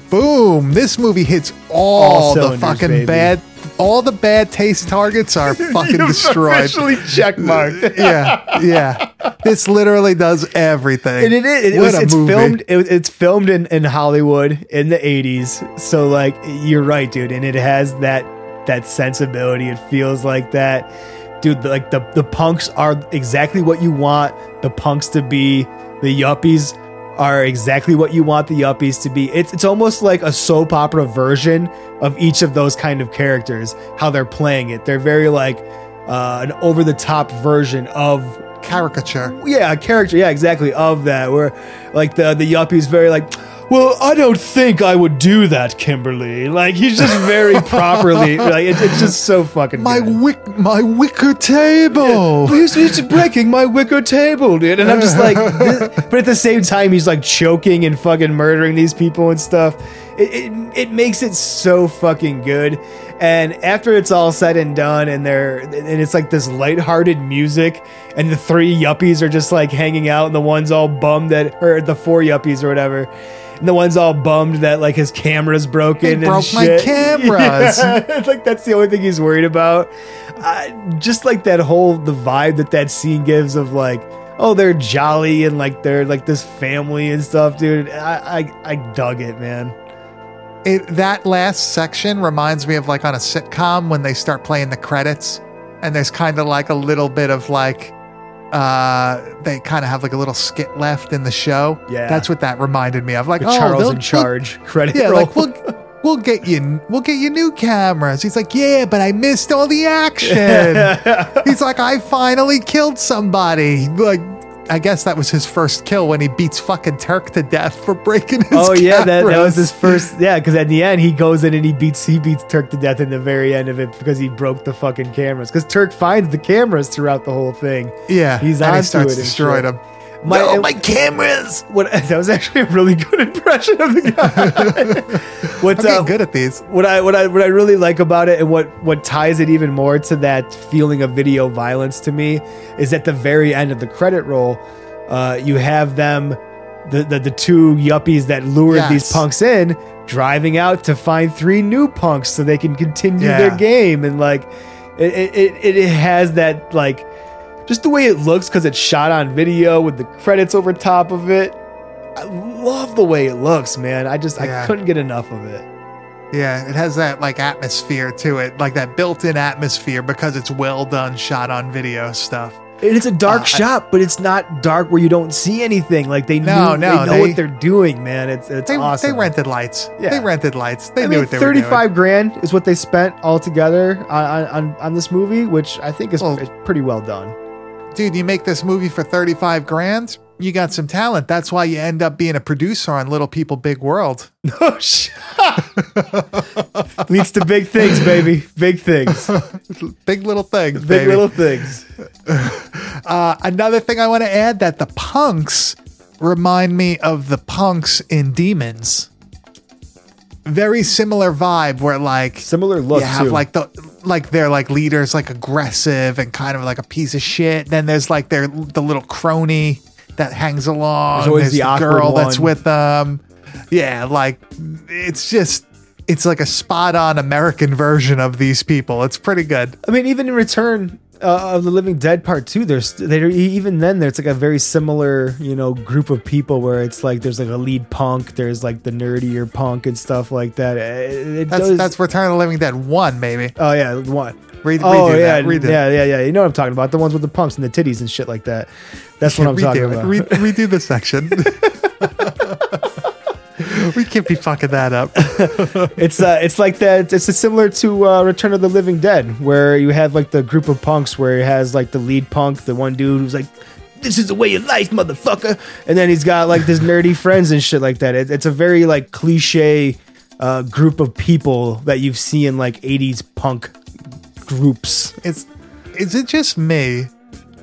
Boom. This movie hits all, all the fucking baby. bad, all the bad taste targets are fucking destroyed. Officially checkmarked. Yeah. Yeah. This literally does everything. And it is. It was, it's movie. filmed. It, it's filmed in, in Hollywood in the eighties. So like, you're right, dude. And it has that, that sensibility. It feels like that. Dude, like the, the punks are exactly what you want the punks to be. The yuppies are exactly what you want the yuppies to be. It's it's almost like a soap opera version of each of those kind of characters, how they're playing it. They're very like uh, an over-the-top version of... Caricature. Yeah, character. Yeah, exactly. Of that. Where like the, the yuppies very like... Well, I don't think I would do that, Kimberly. Like, he's just very properly... Like, it, it's just so fucking my good. Wick, my wicker table! Yeah, he's, he's breaking my wicker table, dude. And I'm just like... This, but at the same time, he's, like, choking and fucking murdering these people and stuff. It, it it makes it so fucking good. And after it's all said and done, and they're and it's like this lighthearted music, and the three yuppies are just, like, hanging out, and the one's all bummed that... Or the four yuppies or whatever... And the one's all bummed that like his camera's broken. They broke and shit. my cameras. Yeah, it's like that's the only thing he's worried about. Uh, just like that whole the vibe that that scene gives of like, oh, they're jolly and like they're like this family and stuff, dude. I I, I dug it, man. It that last section reminds me of like on a sitcom when they start playing the credits, and there's kind of like a little bit of like. Uh, they kind of have like a little skit left in the show. Yeah, that's what that reminded me of. Like, the oh, Charles in charge we'll, credit yeah, roll. Like we'll we'll get you we'll get you new cameras. He's like, yeah, but I missed all the action. He's like, I finally killed somebody. Like, I guess that was his first kill when he beats fucking Turk to death for breaking his. Oh yeah, that, that was his first. Yeah, because at the end he goes in and he beats he beats Turk to death in the very end of it because he broke the fucking cameras. Because Turk finds the cameras throughout the whole thing. Yeah, he's and he starts destroying them. My, no, it, my cameras. What that was actually a really good impression of the guy. what, I'm getting uh, good at these. What I what I what I really like about it, and what what ties it even more to that feeling of video violence to me, is at the very end of the credit roll, uh, you have them, the the, the two yuppies that lured yes. these punks in, driving out to find three new punks so they can continue yeah. their game, and like, it it it has that like. Just the way it looks because it's shot on video with the credits over top of it. I love the way it looks, man. I just, yeah. I couldn't get enough of it. Yeah, it has that like atmosphere to it, like that built-in atmosphere because it's well done shot on video stuff. And it's a dark uh, shot, but it's not dark where you don't see anything. Like they, no, knew, no, they know they, what they're doing, man. It's it's they, awesome. They rented lights. Yeah. They rented lights. They I knew mean, what they were doing. thirty-five grand is what they spent altogether on, on, on this movie, which I think is well, pretty well done. Dude, you make this movie for thirty-five grand, you got some talent. That's why you end up being a producer on Little People Big World. No shit. Leads to big things, baby. Big things. Big little things, Big baby. little things. Uh, another thing I want to add, that the punks remind me of the punks in Demons. Very similar vibe where like... Similar look, you have too. like the... Like they're like leaders, like aggressive and kind of like a piece of shit. Then there's like their the little crony that hangs along. There's always there's the, the girl one. that's with them. Yeah, like it's just it's like a spot on American version of these people. It's pretty good. I mean, even in Return uh, of the Living Dead Part Two, there's there even then there's like a very similar you know group of people where it's like there's like a lead punk, there's like the nerdier punk and stuff like that. It, it that's does, that's Return of the Living Dead One, maybe. Oh yeah, one. Redo, oh redo yeah, that. Redo. yeah, yeah, yeah. You know what I'm talking about? The ones with the pumps and the titties and shit like that. That's yeah, what I'm talking it. about. Re- redo the section. We can't be fucking that up. It's uh, it's like that. It's similar to uh, Return of the Living Dead, where you have like the group of punks, where it has like the lead punk, the one dude who's like, "This is the way of life, motherfucker," and then he's got like his nerdy friends and shit like that. It, it's a very like cliche uh, group of people that you've seen in like eighties punk groups. It's is it just me,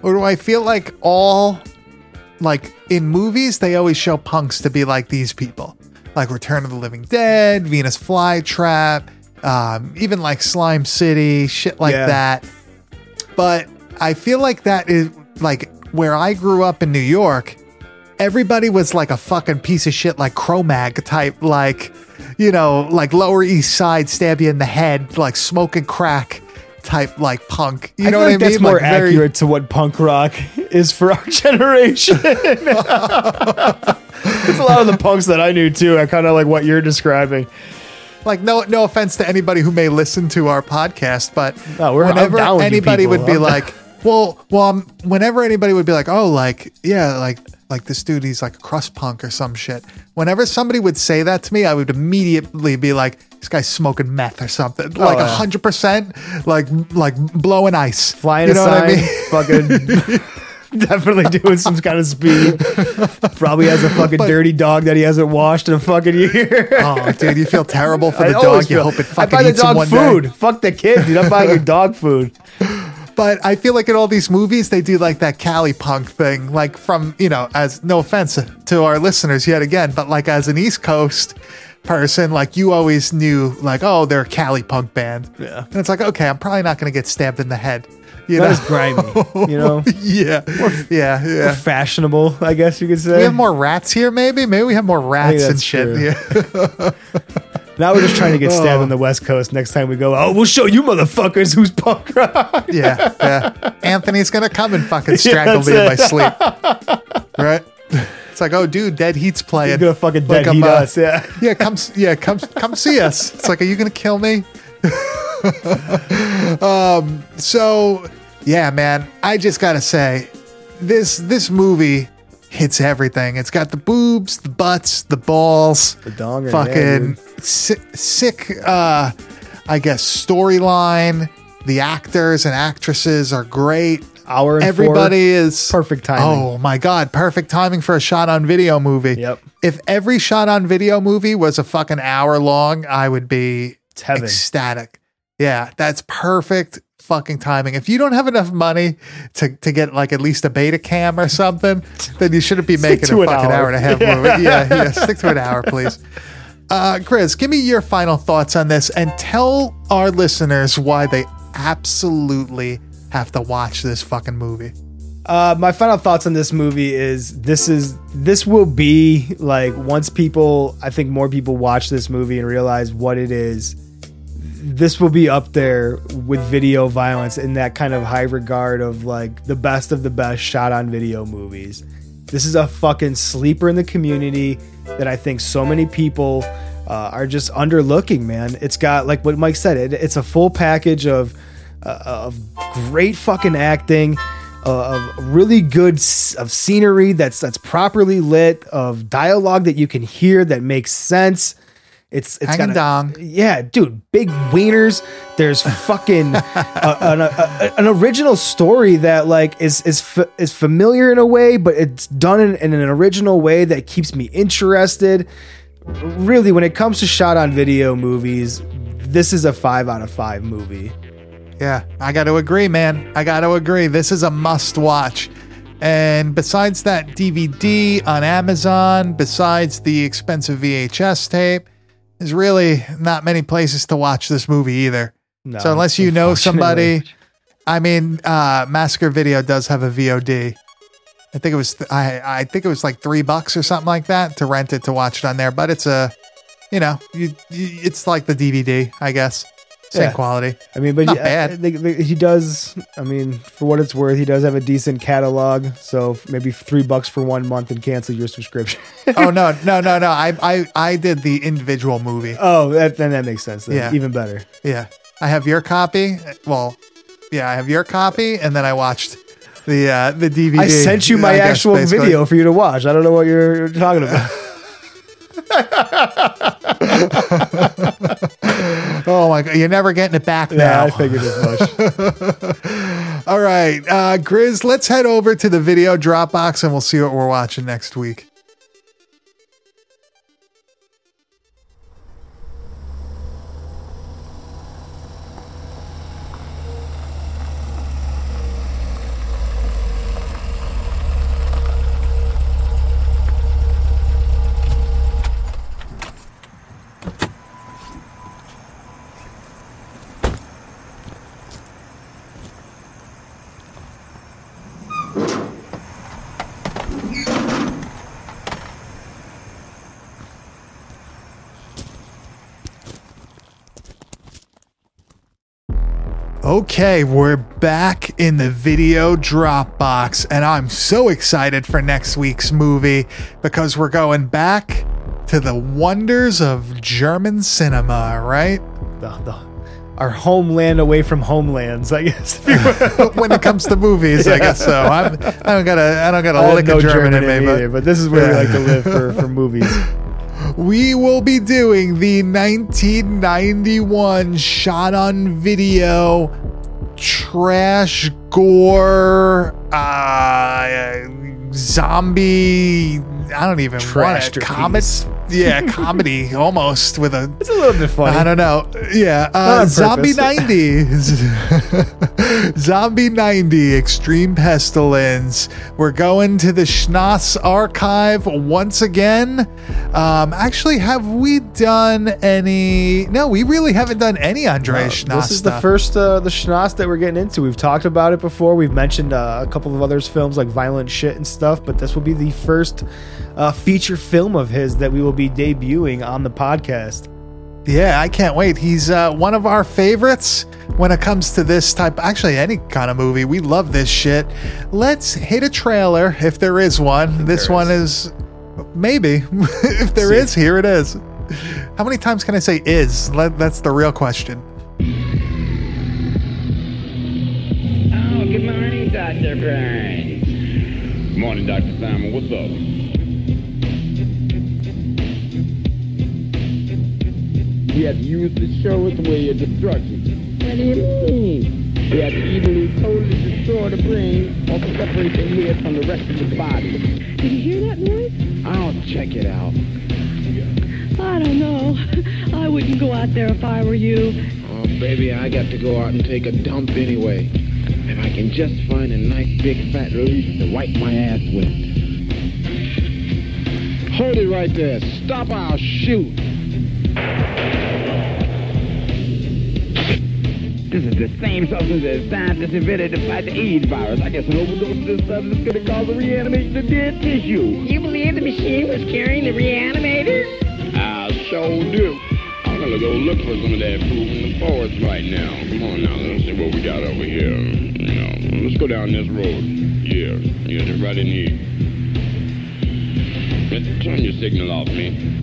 or do I feel like all like in movies they always show punks to be like these people? Like Return of the Living Dead, Venus Flytrap, um, even like Slime City, shit like yeah. that. But I feel like that is like where I grew up in New York. Everybody was like a fucking piece of shit, like Cro-Mag type, like, you know, like Lower East Side, stab you in the head, like smoking crack type, like punk. You I know what like I mean? That's more like accurate very... to what punk rock is for our generation. It's a lot of the punks that I knew too. I kind of like what you're describing. Like, no, no offense to anybody who may listen to our podcast, but no, we're, whenever anybody would be I'm like, well, well, um, whenever anybody would be like, oh, like, yeah, like. like this dude, he's like a crust punk or some shit. Whenever somebody would say that to me, I would immediately be like, this guy's smoking meth or something. Oh, like a hundred percent, like, like blowing ice. Flying you know aside, what I mean? Fucking definitely doing some kind of speed. Probably has a fucking but, dirty dog that he hasn't washed in a fucking year. Oh, dude, you feel terrible for the I dog. Feel, you hope it fucking I buy eats the dog him one food. Day. Fuck the kid, dude. I'm buying your dog food. But I feel like in all these movies, they do like that Cali punk thing, like from, you know, as no offense to our listeners yet again, but like as an East Coast person, like you always knew like, oh, they're a Cali punk band. Yeah. And it's like, okay, I'm probably not going to get stabbed in the head. You that know? Is grimy, you know? yeah. We're, yeah. Yeah. We're fashionable, I guess you could say. We have more rats here, maybe. Maybe we have more rats and shit. Yeah. Now we're just trying to get stabbed oh. on the West Coast. Next time we go, oh, we'll show you motherfuckers who's punk rock. Yeah, yeah. Anthony's going to come and fucking strangle yeah, me it. in my sleep. Right? It's like, oh, dude, Dead Heat's playing. He's going to fucking Dead Look, Heat uh, us, yeah. Yeah, come, yeah, come, come see us. It's like, are you going to kill me? um. So, yeah, man, I just got to say, this this movie... hits everything. It's got the boobs, the butts, the balls, the dong, fucking sick, sick uh I guess storyline. The actors and actresses are great. Hour and everybody four. Is perfect timing. Oh my god, perfect timing for a shot on video movie. Yep. If every shot on video movie was a fucking hour long, I would be ecstatic. Yeah, that's perfect fucking timing. If you don't have enough money to to get like at least a beta cam or something, then you shouldn't be making a fucking hour. hour and a half yeah. movie. Yeah, yeah. Stick to an hour, please. Uh, Chris, give me your final thoughts on this and tell our listeners why they absolutely have to watch this fucking movie. Uh, my final thoughts on this movie is this is this will be like once people, I think more people watch this movie and realize what it is. This will be up there with Video Violence in that kind of high regard of like the best of the best shot on video movies. This is a fucking sleeper in the community that I think so many people uh, are just underlooking, man. It's got like what Mike said, it, it's a full package of, uh, of great fucking acting, uh, of really good s- of scenery that's, that's properly lit, of dialogue that you can hear that makes sense. It's it's got a, dong. Yeah, dude, big wieners. There's fucking a, an, a, an original story that like is is fa- is familiar in a way, but it's done in, in an original way that keeps me interested. Really, when it comes to shot on video movies, this is a five out of five movie. Yeah, I got to agree, man. I got to agree. This is a must watch. And besides that D V D on Amazon, besides the expensive V H S tape, there's really not many places to watch this movie either. No, so unless you know somebody, I mean, uh, Massacre Video does have a V O D. I think it was th- I I think it was like three bucks or something like that to rent it to watch it on there. But it's a, you know, you, you, it's like the D V D, I guess. Same yeah. quality. I mean, but not he, bad. I, the, the, he does. I mean, for what it's worth, he does have a decent catalog. So maybe three bucks for one month and cancel your subscription. oh no, no, no, no! I, I, I did the individual movie. Oh, that, then that makes sense. Then. Yeah, even better. Yeah, I have your copy. Well, yeah, I have your copy, and then I watched the uh, the D V D. I sent you my I actual guess, video for you to watch. I don't know what you're talking about. Oh my god, you're never getting it back now. Yeah, I figured as much. All right, uh, Grizz, let's head over to the video Dropbox and we'll see what we're watching next week. Okay, we're back in the video Dropbox, and I'm so excited for next week's movie because we're going back to the wonders of German cinema, right? The, the, our homeland away from homelands, I guess. When it comes to movies, yeah. I guess so. I'm, I don't gotta, I don't gotta I lick no a German, German in me, either, but, but this is where yeah. we like to live for, for movies. We will be doing the nineteen ninety-one shot on video trash gore uh, zombie. I don't even want to comic. Yeah, comedy almost with a. It's a little bit funny. I don't know. Yeah, uh, Zombie ninety, Zombie ninety: Extreme Pestilence. We're going to the Schnauss Archive once again. Um, actually, have we done any? No, we really haven't done any Andre no, Schnauss. This is stuff. the first uh, the Schnauss that we're getting into. We've talked about it before. We've mentioned uh, a couple of others films like Violent Shit and stuff, but this will be the first uh, feature film of his that we will be. be debuting on the podcast. Yeah, I can't wait. He's uh, one of our favorites when it comes to this type, actually any kind of movie. We love this shit. Let's hit a trailer if there is one. This there one is, is maybe if there See. is, here it is. How many times can I say is? That's the real question. Oh, good morning, Doctor Burns. Morning, Doctor Simon. What's up? We have used the surest way of destruction. What do you mean? We have evenly totally destroyed the brain or separate the head from the rest of the body. Did you hear that noise? I'll check it out. I don't know. I wouldn't go out there if I were you. Oh, baby, I got to go out and take a dump anyway. If I can just find a nice big fat release to wipe my ass with. Hold it right there. Stop our shoot. This is the same substance that scientists invented to fight the AIDS virus. I guess an overdose of this substance is going to cause the reanimation of dead tissue. You believe the machine was carrying the reanimators? I sure do. I'm going to go look for some of that food in the forest right now. Come on now, let's see what we got over here. You know, let's go down this road. Yeah, yeah, they're right in here. Let's turn your signal off, man.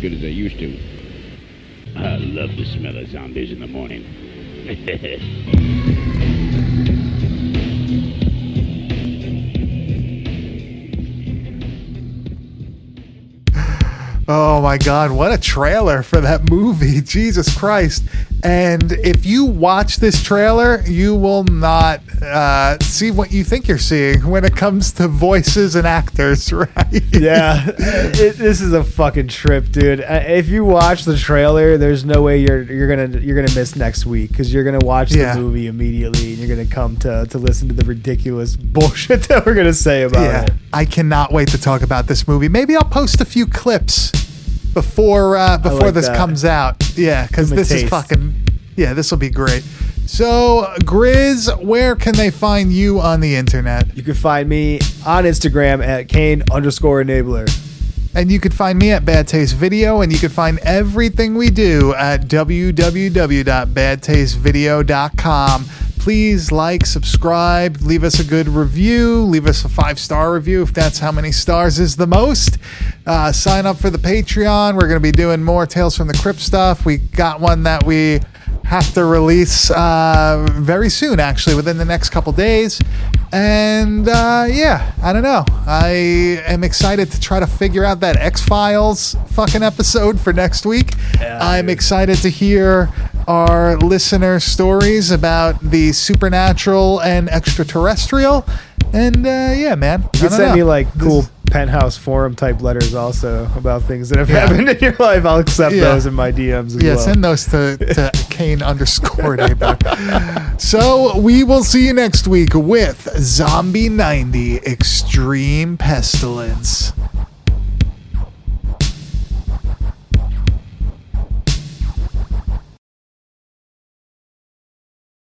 Good as they used to. I love the smell of zombies in the morning. Oh my God, what a trailer for that movie. Jesus Christ. And if you watch this trailer, you will not uh, see what you think you're seeing when it comes to voices and actors, right? Yeah, it, this is a fucking trip, dude. If you watch the trailer, there's no way you're you're gonna you're gonna miss next week because you're gonna watch yeah. the movie immediately and you're gonna come to to listen to the ridiculous bullshit that we're gonna say about yeah. it. I cannot wait to talk about this movie. Maybe I'll post a few clips before uh, before like this that. comes out. Yeah, because this taste. is fucking. Yeah, this will be great. So, Grizz, where can they find you on the internet? You can find me on Instagram at Kane underscore enabler. And you can find me at Bad Taste Video, and you can find everything we do at w w w dot bad taste video dot com. Please like, subscribe, leave us a good review, leave us a five-star review if that's how many stars is the most. Uh, sign up for the Patreon. We're going to be doing more Tales from the Crypt stuff. We got one that we have to release uh, very soon, actually, within the next couple days. And uh, yeah, I don't know. I am excited to try to figure out that X-Files fucking episode for next week. Yeah, I'm dude. excited to hear our listener stories about the supernatural and extraterrestrial. And uh, yeah, man. You can send know. me like cool this- penthouse forum type letters also about things that have yeah. happened in your life. I'll accept yeah. those in my D Ms as yeah, well. Yeah, send those to, to Kane underscore Neighbor. So we will see you next week with Zombie ninety Extreme Pestilence.